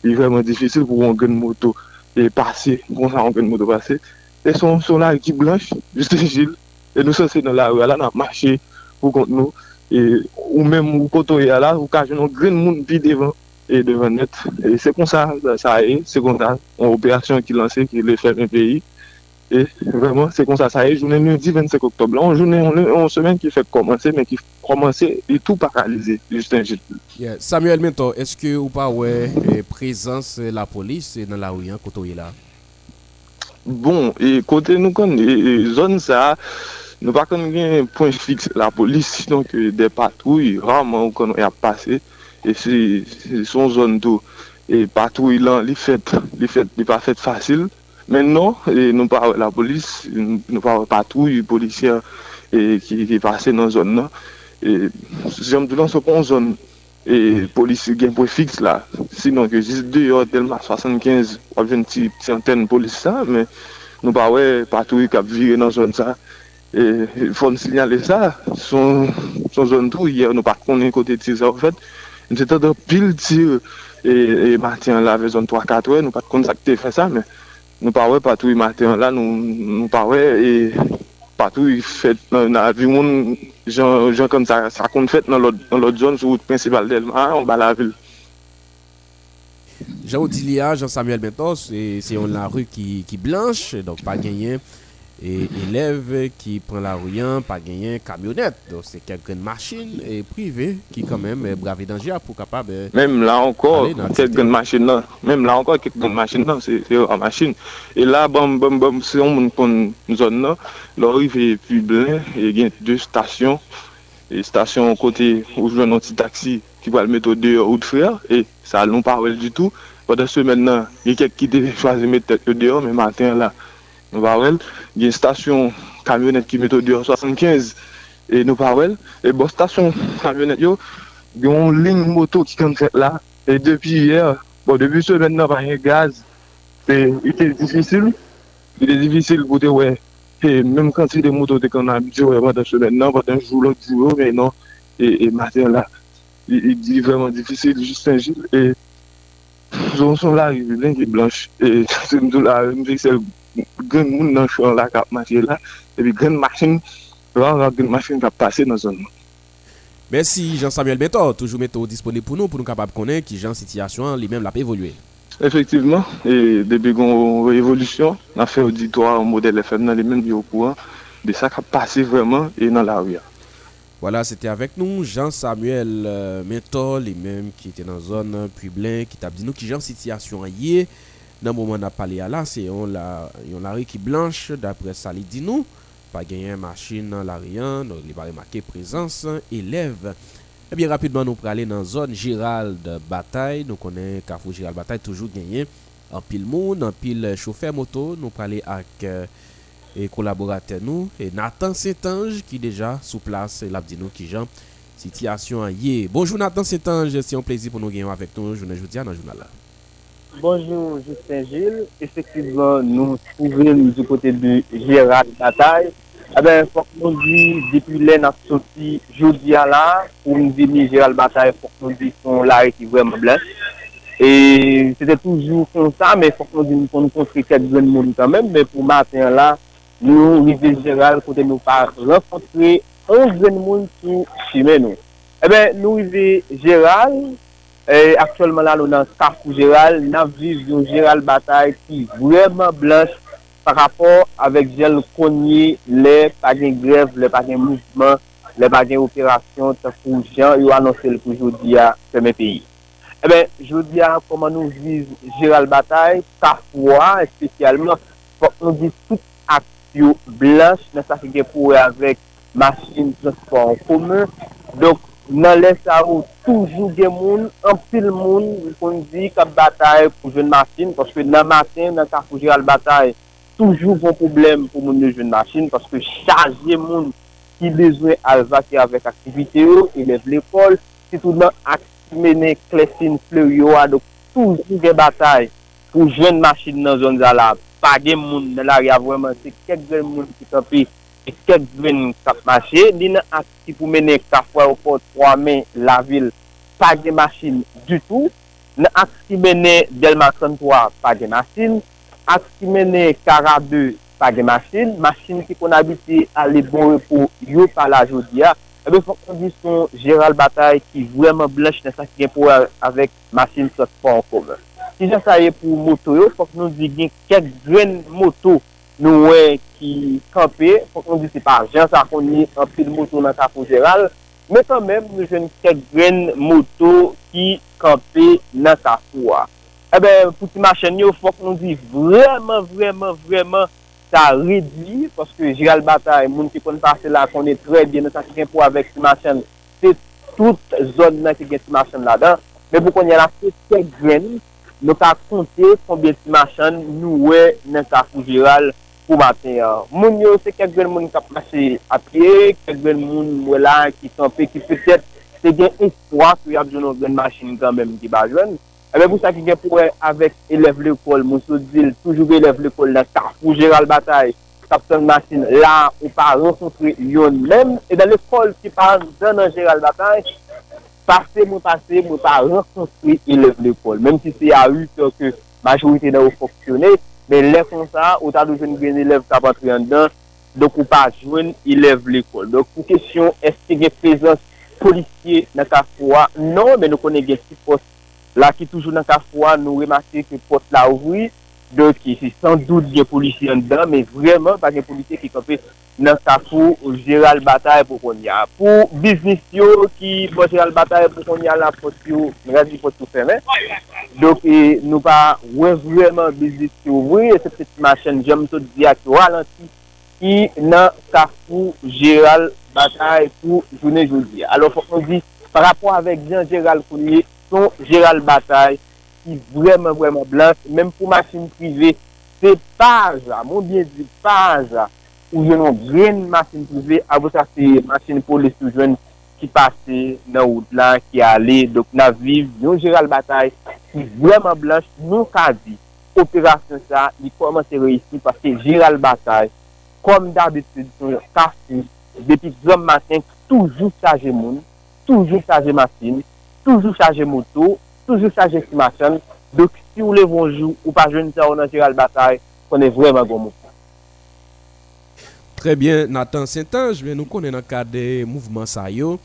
vraiment difficile pour un une moto et passer comme ça on une moto passer et sont sont là qui blanche juste Gilles et nous sommes dans la rue là on a marché pour nous et ou même quand on est là ou quand on grand monde vit devant et devant net et c'est comme ça ça est c'est comme ça une opération qui lancée qui le fait un pays. Et vraiment, c'est comme ça, ça est, journée lundi vingt-cinq octobre. Là, on journée, on, on semaine qui fait commencer, mais qui commence et tout paralysé, Justin Gilles. Yeah. Samuel Mentor, est-ce que ou pas, ouais, présence la police dans la rue, quand on est là? Bon, et côté nous, et, et zone ça, nous pas qu'on ait un point fixe, la police, donc des patrouilles, rarement qu'on y a passé, et c'est son zone d'eau. Et patrouille là, les fêtes, les fêtes, les pas faites faciles. Maintenant, nous parlons de la police, nous parlons de patrouille policière qui est passée dans la zone là. Et j'aime de lancer une zone et police qui est un point fixe là. Sinon, juste dehors, Delmas soixante-quinze, on a une petite centaine de police là, mais nous parlons de patrouille qui a viré dans la zone ça. Et il faut signaler ça, son zone tout, hier, nous partons d'un côté de ça en fait. Nous étions en pile tir et Martin là, avec zone trois quatre, nous ne pouvons pas faire ça, mais. Nous parlons pas tous les matins là, nous parlons et partout il fait la vie monde gens comme ça, ça compte fait dans l'autre zone sur route principale d'Elma, on bat la ville. Jean Odilia, Jean-Samuel Mentor, c'est la rue qui qui blanche, donc pas gagné et élève qui prend la rue, pas gagné camionnette, donc c'est quelques machines et privées qui quand même brave danger pour capable même là encore quelques machines là même là encore quelques machines là c'est en machine et là bam bam bam c'est on prend zone là l'arrive est plus plein et il y a deux stations et station côté où je un petit taxi qui va le mettre au dehors ou de frère et ça non pas du tout pendant ce maintenant il y a quelqu'un qui devait choisir mettre au dehors mais matin là il y a une station camionnette qui met au dehors soixante-quinze et nous parlons. Et bon, station camionnette, il y a une ligne moto qui est là. Et depuis hier, bon, depuis ce maintenant, il y a un gaz. Il était difficile. Il est difficile pour te ouais. Et même quand il y a des motos, on a habitué pendant ce maintenant, pendant un jour, l'autre jour, mais non. Et matin là, il est vraiment difficile, Justin Gilles. Et ils sont là, ils sont blanches. Et c'est là, c'est grand monde dans champ là cap marcher là et puis grande machine là grande machine qui a passé dans zone. Merci Jean-Samuel Mentor, toujours métaux disponible pour nous pour nous capable connaître qui genre situation lui-même l'a évolué. Effectivement et depuis qu'on évolution, on a fait auditoire au modèle F M dans les mêmes au courant de ça qui a passé vraiment et dans la rue. Voilà, c'était avec nous Jean-Samuel Mentor, les mêmes qui était dans zone publique qui t'a dit nous qui genre situation hier. Dans le moment où on a parlé à là, c'est on la rue qui blanche, d'après ça, il dit nous, pas gagner machine dans la rien, donc il va remarquer présence, élève. Et bien rapidement, nous pourrons aller dans la zone Gérald Bataille, donc on est Carrefour Gérald Bataille, toujours gagné en pile monde, en pile chauffeur moto, nous pourrons aller avec les collaborateurs, nous, et Nathan Saint-Ange qui déjà sous place, il a dit nous, qui genre, situation hier. Bonjour Nathan Saint-Ange, c'est un plaisir pour nous gagner avec nous, je vous dis à dans le journal là. Bonjour Justin Gilles, effectivement nous trouvons du côté de Gérard Bataille. Eh bien, faut que nous disions, depuis l'année sortie, jeudi à là, pour nous dire Gérard Bataille, faut que nous disions qu'on l'a qui vraiment blanche. Et c'était toujours comme ça, mais faut que nous disions qu'on nous construit quelques jeunes monde quand même. Mais pour matin là, nous, arrivons Gérard, côté nous pas rencontrer un jeune monde sur chemin nous. Eh bien, nous arrivons Gérard. Et actuellement, là, nous dans Carrefour Gérald, nous vivons Gérald Bataille qui est vraiment blanche par rapport avec le cogné, les pas de grève, les pas de mouvement, les pas de opération, pour gens, ils ont annoncé le pour aujourd'hui à ce même pays. Eh bien, je dis à comment nous vivons Gérald Bataille, Carrefour, spécialement, on dit toute action blanche, ça fait pour avec machine transport en commun. Donc, dans les où toujours des monde en pile monde qu'on dit qu'a bataille pour jeune machine parce que dans matin dans carrefour Gérald bataille toujours bon problème pour monde de jeune machine parce que charger monde qui besoin alvater avec activité élève l'école c'est tout dans axe mené clefine pleuroa donc toujours des batailles pour jeune machine dans zone là pas de monde dans la vraiment c'est quelques monde qui camper et quelques jeunes qui marcher d'une activité pour mener cafouer au port trois mai la ville pas de machine du tout dans activité mener Delmas trente-trois pas de machine activité mener quarante-deux pas de machine machine qui qu'on habité à les bon repos yo par la jodia et bien faut qu'on dise son Gérald Bataille qui vraiment blanche dans ça qui est pour avec machine transport en commun si ça ça est pour moto yo faut que nous dise quelques jeunes motos nous qui camper faut qu'on dise c'est pas gens ça qu'on y en pile moto dans Carrefour Gérald mais quand même nous jeunes quelques graines moto qui camper dans Carrefour eh ben pour ces machines yo faut qu'on dise vraiment vraiment vraiment ça réduit parce que Gérald Bataille monde qui connaît passer là connaît très bien ça qui pour avec ces machines c'est toute zone là qui gagne ces machines là-dedans mais pour qu'on y a là quelques graines nous avons compté combien de machines nous ouais dans Carrefour Gérald pour matin. Moun yo c'est quelques gens qui marchent à pied, quelques gens là qui campent qui peut-être c'est bien espoir qu'il y a besoin d'une machine quand même qui va jeune. Et bien pour ça qui vient pour avec élève l'école, mon sodil toujours élève l'école dans Carrefour Gérald Bataille, capteur machine là ou pas rencontrer yon même et dans l'école qui parle dans Gérald Bataille passer mon passé mon pas rencontrer élève l'école même si c'est à huit heures que majorité n'a fonctionner. Mais les comme ça, au tas de jeunes élèves qui sont entrés en dedans, donc on pas jeunes élèves l'école. Donc pour question, est-ce qu'il y a présence policier dans Carrefour? Non, mais nous connaissons des petits postes là qui toujours dans Carrefour, nous remarquons que poste là ouvert, donc c'est sans doute des policiers en dedans, mais vraiment pas des policiers qui campent dans Carrefour Gérald Bataille pour qu'on y a. Pour business qui pour Gérald Bataille pour qu'on y a la poste, radio poste fermée. Donc eh, nous pas vraiment business ouvrir cette petite machine j'aime tout dire qui ralentit qui dans Carrefour Gérald Bataille pour journée aujourd'hui. Alors faut qu'on dit par rapport avec Jean Gérald Coullier, son Gérald Bataille qui vraiment vraiment blanche même pour machine privée, c'est pas ça, mon bien dit pas ça. Ou je n'ai rien de machine privée, avant ça c'est machine pour les jeunes qui passait dans route là, qui allait, donc nous vivons, nous Gérald Bataille, qui vraiment blanche, nous avons dit, opération ça, il commence à réussir parce que Gérald Bataille, comme d'habitude, depuis le matin, toujours chargé monde, toujours chargé machine, toujours chargé moto, toujours chargé machine, donc si vous voulez bonjour ou pas jeune ça, on a Gérald Bataille, on est vraiment bon. Très bien, Nathan Saint-Ange, nous connaissons dans le cadre des mouvements saillants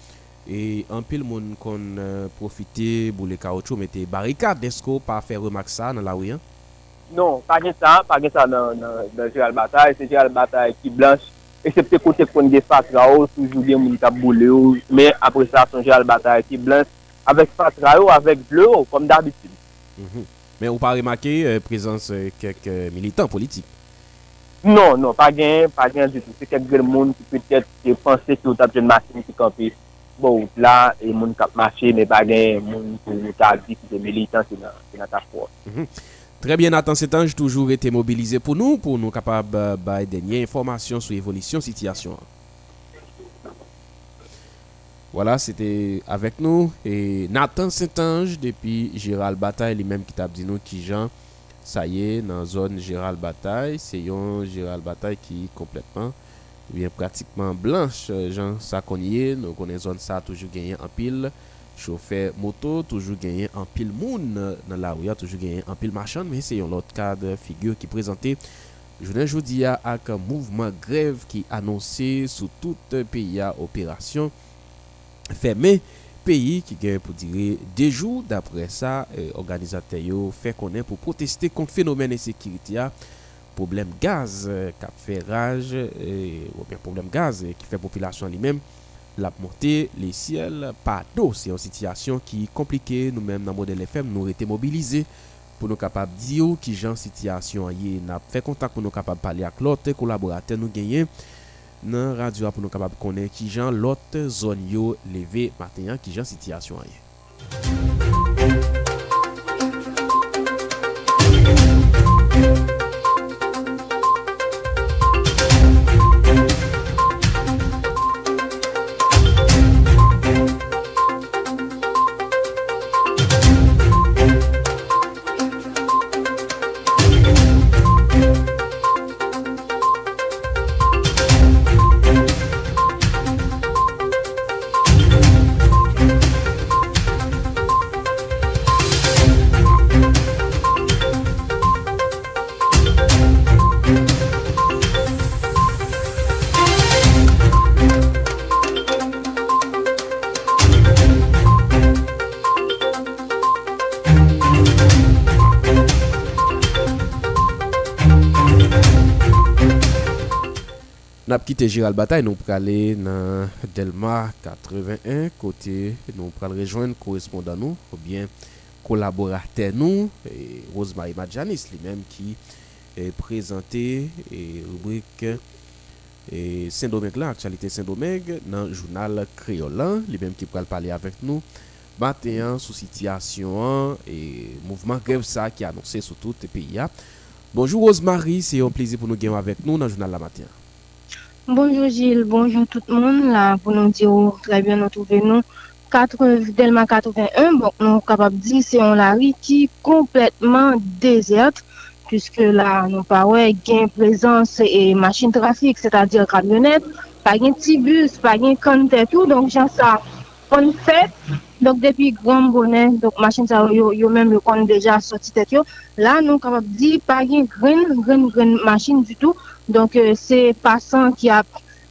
et en pile monde qu'on euh, profité pour les caoutchouc mettre barricade est-ce qu'on pas faire remarque ça dans la rue hein? Non, pas de ça, pas de ça dans dans Gérald Bataille, c'est Gérald Bataille qui blanche excepté côté qu'on des fatrao toujours bien monde t'a boulé mais après ça son Gérald Bataille qui blanche avec fatrao avec bleu comme d'habitude. Mm-hmm. Mais on pas remarqué euh, présence euh, quelques euh, militants politiques. Non, non, pas gain, pas gain du tout. C'est quelques gens qui peut-être pensaient que tu as une machine qui campait. Bon, là, et gens qui marché, mais pas gain, gens qui ont dit que des militants, c'est dans ta foi. Très bien, Nathan Saint-Ange, toujours été mobilisé pour nous, pour nous capables de donner informations sur l'évolution de la situation. Voilà, c'était avec nous. Et Nathan Saint-Ange, depuis Gérald Bataille, lui-même qui t'a dit nous, qui Jean. Ça y est, dans la zone Gérald Bataille, c'est une Gérald Bataille qui est complètement, bien pratiquement blanche. Jean Saconnier, nous connaissons zone ça, toujours gagné en pile. Chauffeur moto, toujours gagné en pile moun dans la rue, toujours gagné en pile marchand. Mais c'est un autre cas de figure qui présentait, je ne vous dis, avec un mouvement grève qui annonçait sous tout pays à opération fermée. Pays qui gagne pour dire deux jours d'après ça eh, organisateur yo fait connaître pour protester contre phénomène insécurité problème gaz eh, cap fait rage eh, ou bien problème gaz eh, qui fait population lui-même la montée les ciels pas d'eau c'est une situation qui est compliquée nous-mêmes dans Modèle F M nous été mobilisés pour nous capable dire qui gens situation y n'a fait contact pour nous capable parler avec l'autre collaborateur nous gagner dans radio pour nous capable connaître qui gens l'autre zone yo levé matin qui gens situation rien. Quitter Gérald Bataille, nous pour aller dans Delmas quatre-vingt-un côté nous pour rejoindre correspondant nous ou bien collaborateur nous Rose-Marie Magdanis lui-même qui est présenté et rubrique et Saint-Domingue là actualité Saint-Domingue dans journal créolan lui-même qui pour parler avec nous matin sous situation et mouvement grève ça qui annoncé sur tout le pays. Bonjour Rose-Marie, c'est un plaisir pour nous gagner avec nous dans le journal la matin. Bonjour Gilles, bonjour tout le monde. Là, pour nous dire très bien, nous trouvons nous Delmas quatre-vingt-un. Bon, nous sommes capables de dire que c'est la rue qui est complètement déserte, puisque là, nous parlons de présence et machine trafic, c'est-à-dire camionnette, pas de petit bus, pas de canter tout. Donc, j'en ça, on fait. Donc, depuis grand bonnet, donc machine ça, yo même le compte déjà sorti tête. Là, nous sommes capables de dire pas de green, green, green machine du tout. Donc, euh, c'est passant qui a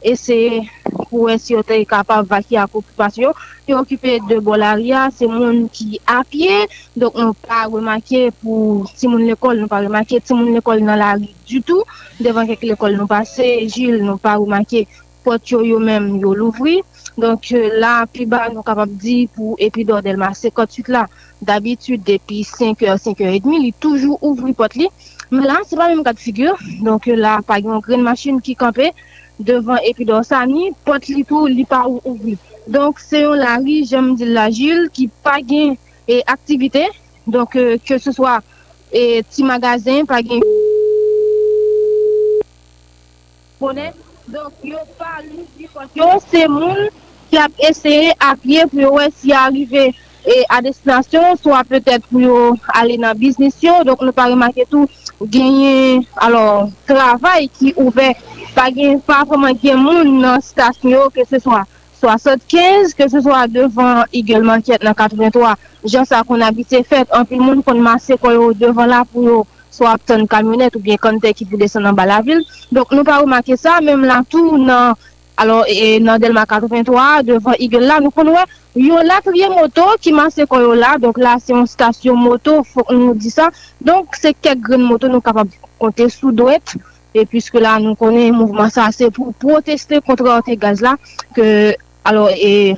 essayé pour essayer d'être capable de vaquer à l'occupation. Ils ont occupé de Bolaria, c'est monde qui à pied. Donc, on n'a pas remarqué pour si mon l'école, on n'a pas remarqué si mon l'école dans la rue du tout. Devant que l'école nous passait, Gilles n'a pas remarqué porte yo même yo l'ouvrir. Donc, euh, là, plus bas, nous capable de dire pour Epidor Delmas cinquante-huit là. D'habitude, depuis cinq heures, cinq heures trente, il toujours ouvre porte li. Mais là, c'est pas même cas de figure. Donc là, par exemple, une machine qui campait devant Epidor Sani, porte li tout, li pas ouvri. Donc c'est la rue, j'aime dire la Gilles, qui pas gain et activité. Donc euh, que ce soit et petit magasin, pas gain. Donc yo pas lui, c'est moun qui a essayé à pied pour s'y arriver. Et à destination, soit peut-être pour aller dans le business. Donc, nous pas remarqué tout, gagner, alors, travail qui ouvert, pas gagner, pas vraiment gagner dans la station, que ce soit soixante-quinze, que ce soit devant également qui est dans quatre-vingt-trois. Gens ça qu'on habite, c'est fait, un peu de monde qu'on masse devant là pour soit obtenir une camionnette ou bien quand qui peut descendre en bas la ville. Donc, nous pas remarqué ça, même là, tout, dans. Alors, et dans Delmas quatre-vingt-trois, devant Eagle, là, nous connaissons, il y a la trier moto qui m'a séquoyé là. Donc là, c'est une station moto, faut qu'on nous dise ça. Donc, c'est quelques grandes motos, nous sommes capables de compter sous douette. Et puisque là, nous connaissons le mouvement, ça, c'est pour protester contre ces gaz-là. Que, alors, et,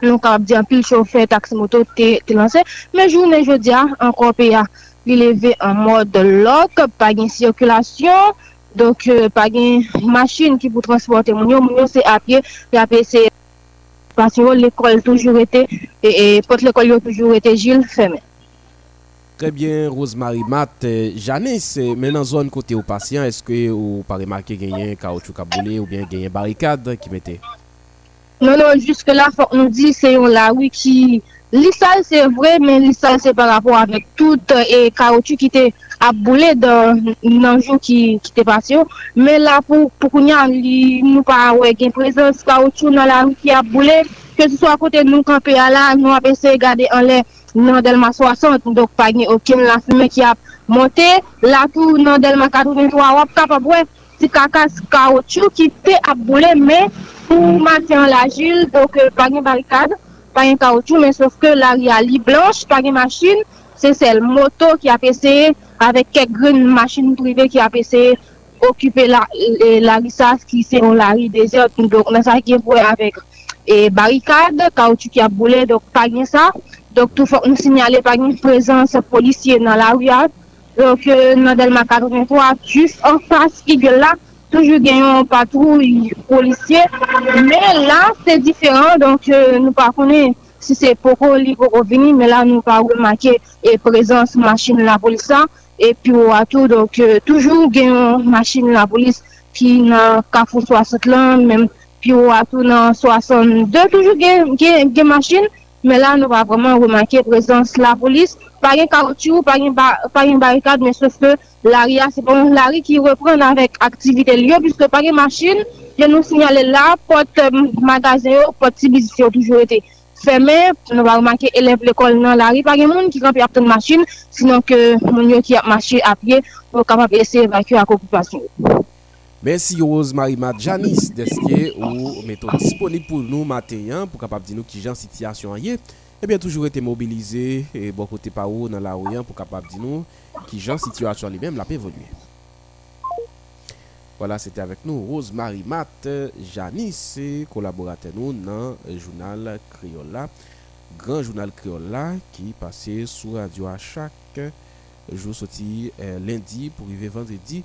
nous sommes capables de dire, pile chauffeur, taxi moto, t'es lancé. Mais journée, je dis, encore, P A, il est en mode lock, pas de circulation. Donc, euh, pas une machine qui peut transporter mon yo, mon yo c'est à pied, et après c'est parce que l'école toujours été, et, et porte l'école a toujours été Gilles fermé. Très bien, Rose-Marie Matt, euh, Janice, mais dans zone côté aux patients, est-ce que vous pas remarqué gagner caoutchouc à bouler ou bien gagner barricade qui mettait? Non, non, jusque-là, faut qu'on dit c'est la oui qui. L'issal c'est vrai, mais l'issal c'est par rapport avec tout et caoutchouc qui était à bouler dans le jour qui était passé. Mais là, pour qu'on y a, nous pas une présence caoutchouc dans la rue qui a boulé, que ce soit à côté de nous, camper à là, nous avons essayé de garder en l'air dans Delmas soixante, donc pas aucune la fumée qui a monté. Là, tout dans Delmas quatre-vingt-trois, c'est cacasse caoutchouc qui était à bouler, mais pour matin la Gilles, donc pas une barricade. Pas un caoutchouc, mais sauf que la réalité blanche, pas une machine, c'est celle moto qui a essayé, avec quelques machines privées qui a essayé, occuper la, la rissas qui c'est en la rue déserte. Donc, on a ça qui est pour avec et barricade, caoutchouc qui a brûlé, donc pas de ça. Donc, tout faut nous signaler pas une présence policière dans la rue. Donc, dans Delmas quatre-vingt-trois, juste en face, il y a là, toujours un patrouille policier, mais là c'est différent, donc euh, nous pas connaît si c'est pourquoi il faut revenir, mais là nous pas remarqué et présence machine de la police et puis au retour, donc euh, toujours une machine de la police qui n'a qu'à soixante là, même puis au retour dans soixante-deux toujours une machine, mais là nous pas vraiment remarqué présence la police. Par un caoutchouc, par une barricade, mais sauf que l'Aria, c'est bon, l'Aria qui reprend avec activité lieu, puisque par une machine, je nous signale là, porte magasin, porte civilisation qui a toujours été fermée. Nous va remarquer élève l'école dans l'Aria, par un monde qui campe à une machine, sinon que mon qui a marché à pied, on est capable d'essayer d'évacuer la occupation. Merci Rose-Marie Magdanis, d'esquier ou méthode disponible pour nous, matin, pour capable de nous qui gens situation hier. Eh bien, toujours été mobilisé et bon côté par où dans la Orient pour capable de nous qui gens situation lui-même l'a évolué. Voilà, c'était avec nous Rose-Marie Matt Janice, collaborateur nous dans le journal Criolla, grand journal Criolla qui passait sur radio à chaque jour sorti eh, lundi pour arriver vendredi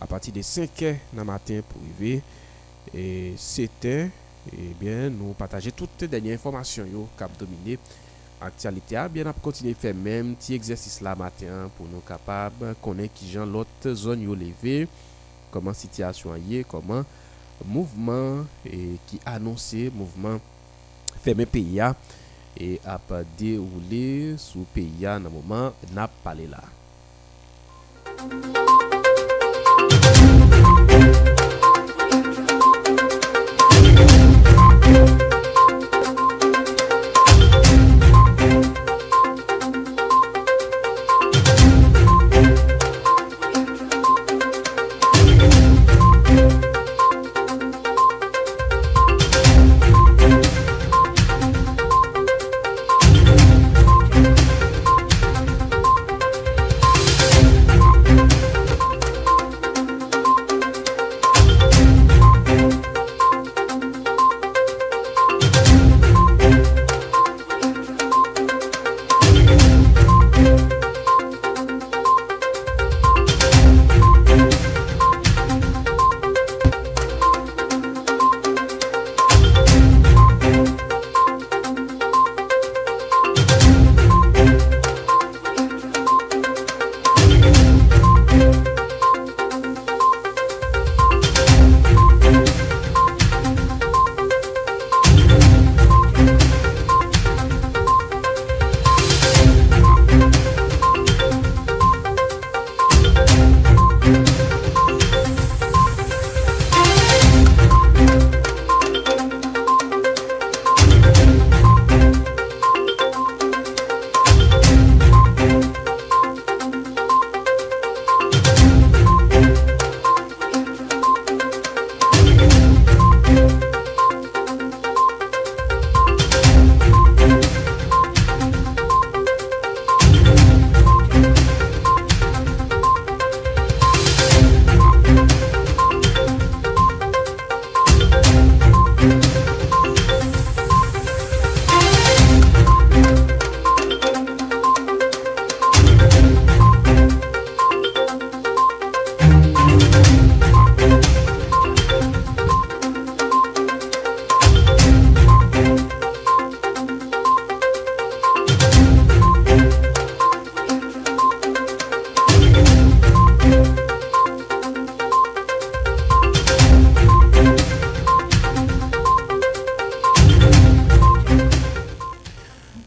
à partir de cinq heures dans matin pour arriver et c'était. Eh bien, nous partageons toutes les dernières informations qui ont dominé l'actualité. Bien, nous continuons à faire même petit exercice là matin pour nous capables de connaître qui gens l'autre zone ont levé, comment la situation est, comment le mouvement et qui annonçait mouvement fermé pays et a pas déroulé sous pays dans le moment n'a pas parlé là.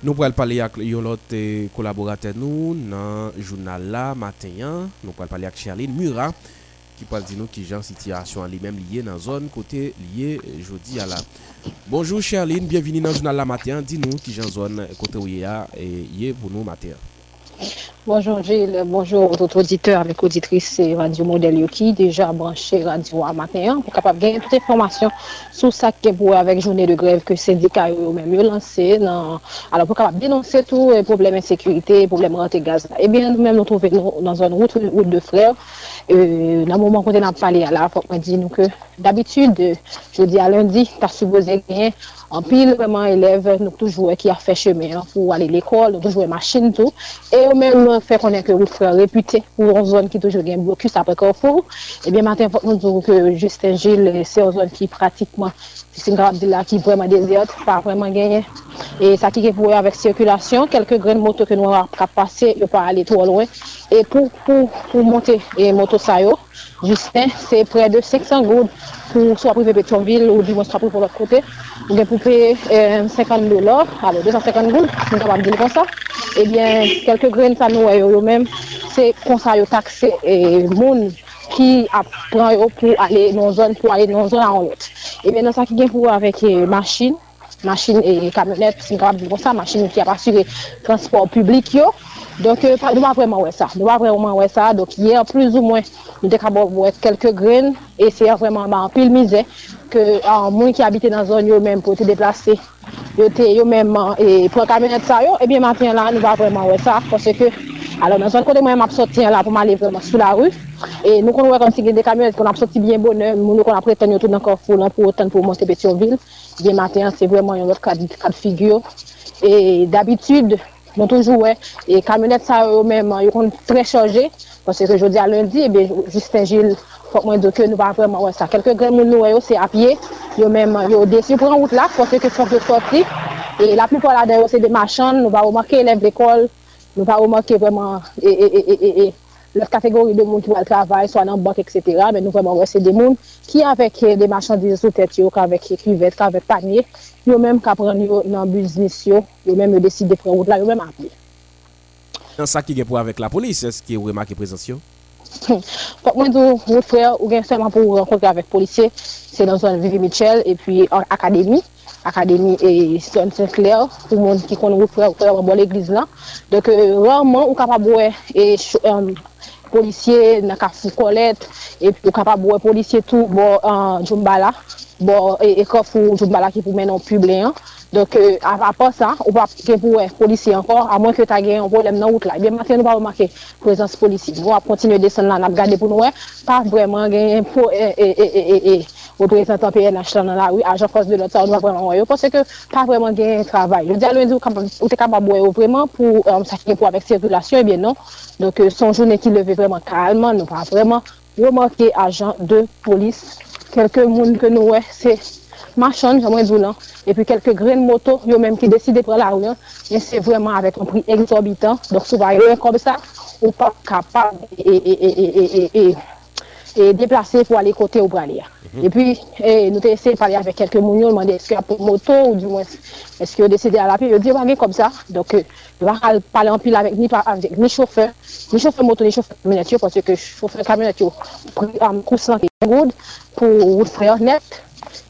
Nous parler avec les collaborateurs nous dans le journal là matin. Nous parler avec Sherline Mura qui parle de nous qui gens situation lui-même liée dans la zone côté liée jeudi à la. Bonjour Sherline, bienvenue dans le journal là matin. Dis-nous qui gens zone côté où il y a et pour nous matin. Bonjour Gilles, bonjour aux auditeurs avec auditrices Radio Modèle qui déjà branché radio à matin pour capable gagner toute information sur ça qui est pour avec journée de grève que syndicat eux même lancé dans alors pour capable dénoncer tout problème insécurité, problème rente gaz. Et bien nous même nous trouver dans une route route de frères euh dans moment qu'on a parlé là faut dire nous que d'habitude jeudi à lundi tu as supposé gagner En pile, vraiment, élèves, nous toujours qui a fait chemin pour aller à l'école, nous toujours machine, tout. Et même, fait qu'on est que vous frères réputés pour une zone qui toujours un blocus après Carrefour. Et bien, maintenant, nous disons que Justin Gilles, c'est une zone qui pratiquement, c'est une grande là qui est vraiment déserte, pas vraiment gagné. Et ça qui est pour avec circulation, quelques graines de moto que nous avons passé, ils ne pas aller trop loin. Et pour, pour, pour monter les motos, Justin, c'est près de cinq cents gouttes pour soit pour Pétionville ou du moins soit pour l'autre côté. Vous pour payer cinquante dollars, alors deux cent cinquante gouttes, nous avons dit comme ça. Eh bien, quelques graines, ça nous est eux-mêmes, c'est qu'on s'est taxé et monde qui apprend pour aller dans une zone, pour aller dans une zone en l'autre. Et bien, dans ça qui vient pour avec machine, machine et camionnette, c'est grave comme ça, machine qui a assuré le transport public. Yo. Donc, euh, nous avons vraiment ouais ça. Nous avons vraiment ouais ça. Donc, hier, plus ou moins, nous avons quelques graines. Et c'est vraiment en pile misère que en moins qui habitent dans la zone, eux même pour se déplacer, eux même et pour camionnette ça, et bien maintenant là, nous avons vraiment ouais ça. Parce que, alors, dans la zone côté, moi, je sorti là pour m'aller vraiment sous la rue. Et nous, on voit comme si des camionnettes qu'on a sorti bien bonheur, nous, on a prétendu tout encore pour autant pour monter Pétionville. Bien maintenant, c'est vraiment un autre cas de figure. Et d'habitude, donc toujours, ouais, et camionnettes, ça, eux-mêmes, ils sont très chargés, parce que je dis à lundi, eh bien, Justin Gilles, faut moins de que nous pas vraiment, ouais, ça. Quelques grains, nous, ouais, c'est à pied, eux-mêmes, ils ont déçu pour en route là, parce que faut que sortir. Et la plupart là, d'ailleurs, c'est des marchands, nous va remarquer élèves d'école, nous va remarquer vraiment, et, et, et, et, et, leur catégorie de monde qui va le travail, soit dans la banque, et cetera. Mais nous, vraiment, ouais, c'est des mondes qui, avec des marchandises sous tête, avec cuvettes, avec paniers, ils ont même qu'à prendre dans le business, ils ont même décidé de prendre route là, ils ont même appelé. Dans ça qui est pour avec la police, est-ce qu'il y a une remarque présente? Moi, mon frère, ou bien seulement pour rencontrer avec les policiers, c'est dans une Vivi Michel et puis en académie. Académie et Saint-Clair, pour le monde qui connaît mon frère, ou bien l'église là. Donc, rarement, on est capable de. Policiers, Nakafou Colette, et puis capable de policiers tout, bon, en Jumbala, bon, et Kofou Jumbala qui vous mène en public. Donc, à part ça, on va appliquer pour les policiers encore, à moins que tu aies un problème dans la route là. Bien maintenant, on va remarquer la présence policière. On va continuer de descendre là, on va regarder pour nous, pas vraiment gagner pour représentant P N H dans la rue, agent force de l'autre, on va vraiment voir, parce que pas vraiment gagner un travail. Je dis à lundi, on est capable de vraiment pour s'acheter pour avec circulation, et bien non. Donc, son journée qui levait vraiment calmement, nous va vraiment remarquer agent de police. Quelques monde que nous, c'est marchand, j'aimerais dire, et puis quelques graines moto, eux même qui décident de prendre la route, mais c'est vraiment avec un prix exorbitant. Donc, souvent, comme ça, on n'est pas capable et, et, et, et, et, et déplacer pour aller côté au Bralia. Mm-hmm. Et puis, et, nous avons essayé de parler avec quelques mounions, demander est-ce qu'il y a une moto, ou du moins, est-ce qu'ils ont décidé à la pile, ils ont dit, on comme ça. Donc, euh, on va parler en pile avec ni, avec, ni chauffeur, ni chauffeur moto, ni chauffeur camionnette, parce que chauffeur camionnette, un cousin qui est good pour vous frère net.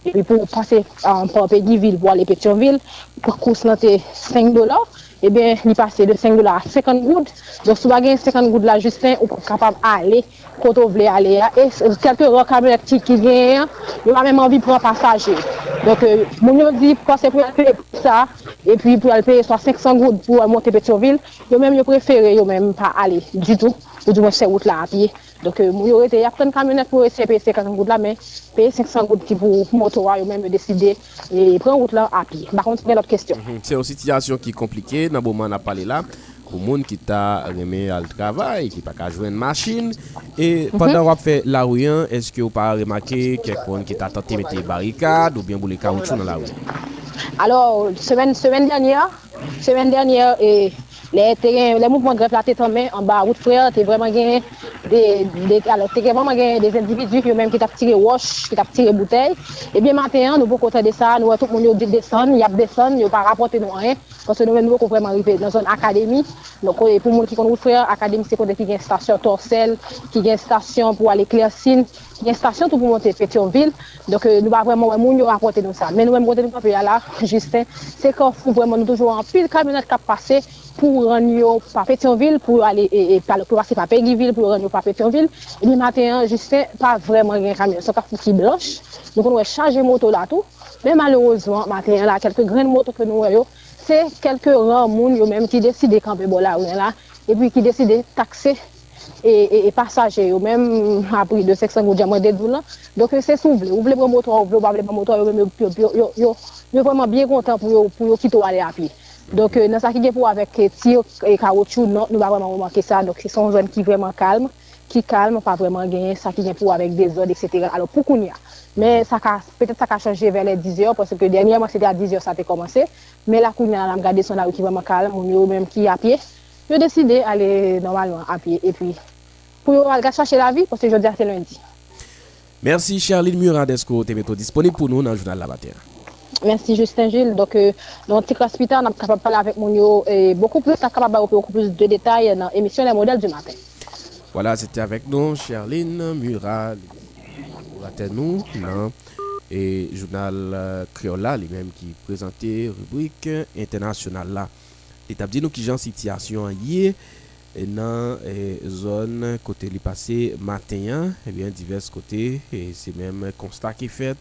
Et puis pour passer en Pétionville, pour aller Pétionville, pour coûter cinq dollars, et bien il passe de cinq dollars à cinquante gouttes. Donc si vous avez cinquante gouttes là, Justin, vous êtes capable d'aller, quand vous voulez aller. Et quelques camionnettes qui viennent, vous avez même envie de prendre un passager. Donc, vous avez dit, passez pour aller pour ça, et puis pour aller payer soit cinq cents gouttes pour monter Pétionville, vous même préférez, vous même pas aller du tout, ou du moins ces routes là à pied. Donc, euh, il y aurait une camionnette pour essayer de payer cinquante gouttes là, mais payer cinq cents gouttes qui pour moto, ou même décider et prendre route là à pied. Par contre, c'est une autre question. Mm-hmm. C'est une situation qui est compliquée. Dans le moment où on a parlé là, pour les gens qui t'a remis à le travail, qui n'a pas joué une machine. Et pendant qu'on mm-hmm. fait la rue, est-ce que vous n'avez pas remarqué quelqu'un qui t'a tenté de mettre des barricades ou bien pour les caoutchoucs dans la rue? Alors, semaine, semaine dernière, semaine dernière, et. Les, terrains, les mouvements de grève étaient en bas, route frère, t'es vraiment gagné des, des, alors t'es vraiment gagné des individus qui même qui t'a tiré wash, qui t'a tiré bouteille. Et bien maintenant, nous avons côté de ça, nous tout le monde descend, il y a descend, il n'y pas rapporté nous rien, parce que nous nous sommes vraiment arrivés dans une académie. Donc pour les gens qui connaissent route frère, académie c'est côté qui a une station Torcel, qui a une station pour aller Clercine, qui a une station tout pour monter Pétionville. Donc nous pas vraiment nous rapporter nous ça. Mais nous même côté nous pas là, Justin, c'est qu'on fout vraiment nous toujours en pile camionnette qui a passé pour rendre par Pétionville, pour aller et, et pour passer par Péguiville, pour rendre par Pétionville. Et le matin, Justin, pas vraiment un camion, c'est un cafou qui blanche. Donc on doit charger moto là tout. Mais malheureusement, matin, là, quelques grains de moto que nous voyons, c'est quelques rares monde même qui décident de camper bon là, là, et puis qui décident de taxer et, et passagers, ou même à prix de cinq cents diamants de dollars. Donc c'est soufflé, vous voulez prendre moteur, vous voulez prendre moteur, vous êtes vraiment bien content pour pour quitter aller à pied. Donc dans ça qui est pour avec tir et caoutchouc, non, nous pas vraiment remarqué ça. Donc c'est une zone qui est vraiment calme, qui calme, pas vraiment gagné ça qui est pour avec des ordres, et cetera. Alors pour qu'on y a. Mais ça peut-être ça a changé vers les dix heures, parce que dernièrement c'était à dix heures ça a commencé. Mais là, quand on a regardé son rue qui est vraiment calme, on est même qui à pied. J'ai décidé d'aller normalement à pied. Et puis, pour aller chercher la vie, parce que je dis à lundi. Merci, Sherline Mura, d'Esco, tu es disponible pour nous dans le journal La Matinée. Merci, Justin Gilles. Donc, euh, dans le petit hospital, on est capable de parler avec Mounio et beaucoup plus, beaucoup plus de détails dans l'émission Les Modèles du matin. Voilà, c'était avec nous, Sherline Mura. Nous, non. Et journal Criolla, lui-même qui présentait rubrique internationale là. Établi nous qui j'en situation hier dans zone côté li passé matin, et bien divers côtés et c'est même constat qui fait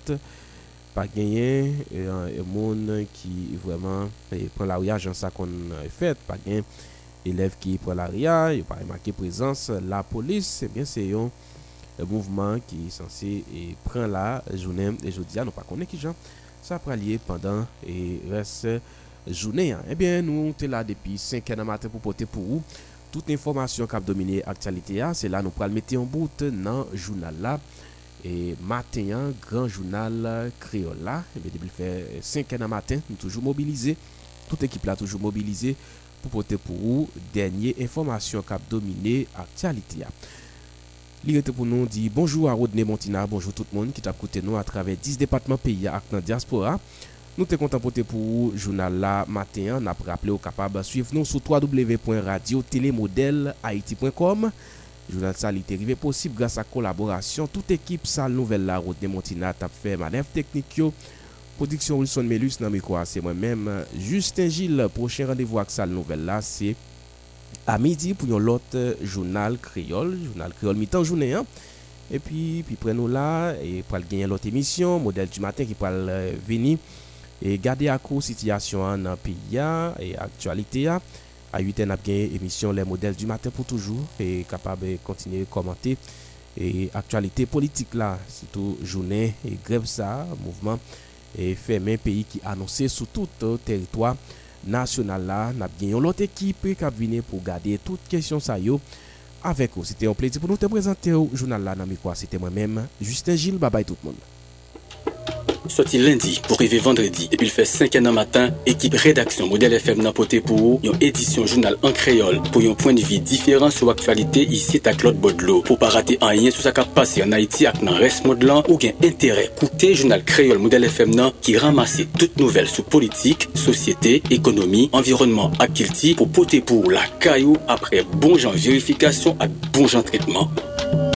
pas gagné et monde qui vraiment prend la ria, j'en ça qu'on fait pas gagné élève qui prend la ria, il pas remarqué présence la police, et bien c'est un le mouvement qui est censé et prend la journée et jeudi à nous pas connaît qui gens ça prend lié pendant et reste journée. Eh bien nous sommes là depuis cinq heures du matin pour porter pour vous toute information qui a dominé l'actualité. C'est là nous pral mettre en bout dans le journal là et matin grand journal créole là. Eh bien depuis fait cinq heures du matin nous toujours mobilisés, toute équipe là toujours mobilisée pour porter pour vous dernière information qui a dominé l'actualité. Il était pour nous dire bonjour à Rodney Montina, bonjour tout le monde qui t'a écouté nous à travers dix départements pays à la diaspora. Nous te content pour le journal là matin, n'a rappelé au capable suivre nous sur w w w point radio télé modèle haïti point com. Journal ça il est arrivé possible grâce à collaboration toute équipe salle nouvelle là Rodney Montina t'a fait manœuvre technique yo. Production Wilson Melus dans micro c'est moi-même Justin Gilles. Prochain rendez-vous avec salle nouvelle là c'est à midi pour l'autre journal créole, journal créole mi-temps journée. Hein? Et puis, puis prenons là et pour gagner l'autre émission, modèle du matin qui va venir et garder à court situation en pays et actualité. À huit heures, on a gagné l'émission Les Modèles du matin pour toujours et capable de continuer de commenter et actualité politique là, surtout journée et grève ça, mouvement et fermé pays qui annoncé sur tout territoire national là, n'a gagné l'autre équipe qui a venu pour garder toutes questions ça yo avec vous. C'était un plaisir pour nous te présenter au journal là dans micro. C'était moi-même Justin Gilles, bye bye tout le monde. Sorti lundi pour arriver vendredi depuis le fait cinq heures du matin, équipe rédaction Modèle F M n'a poté pour une édition journal en créole pour un point de vue différent sur l'actualité ici à Claude Bodlo. Pour pas rater un lien sur ce qui a passé en Haïti avec dans reste modelant ou gain intérêt coûter journal créole Modèle F M nan, qui ramasse toutes nouvelles sur politique, société, économie, environnement à Kilti pour poter pour la caillou après bon genre vérification à bon genre traitement.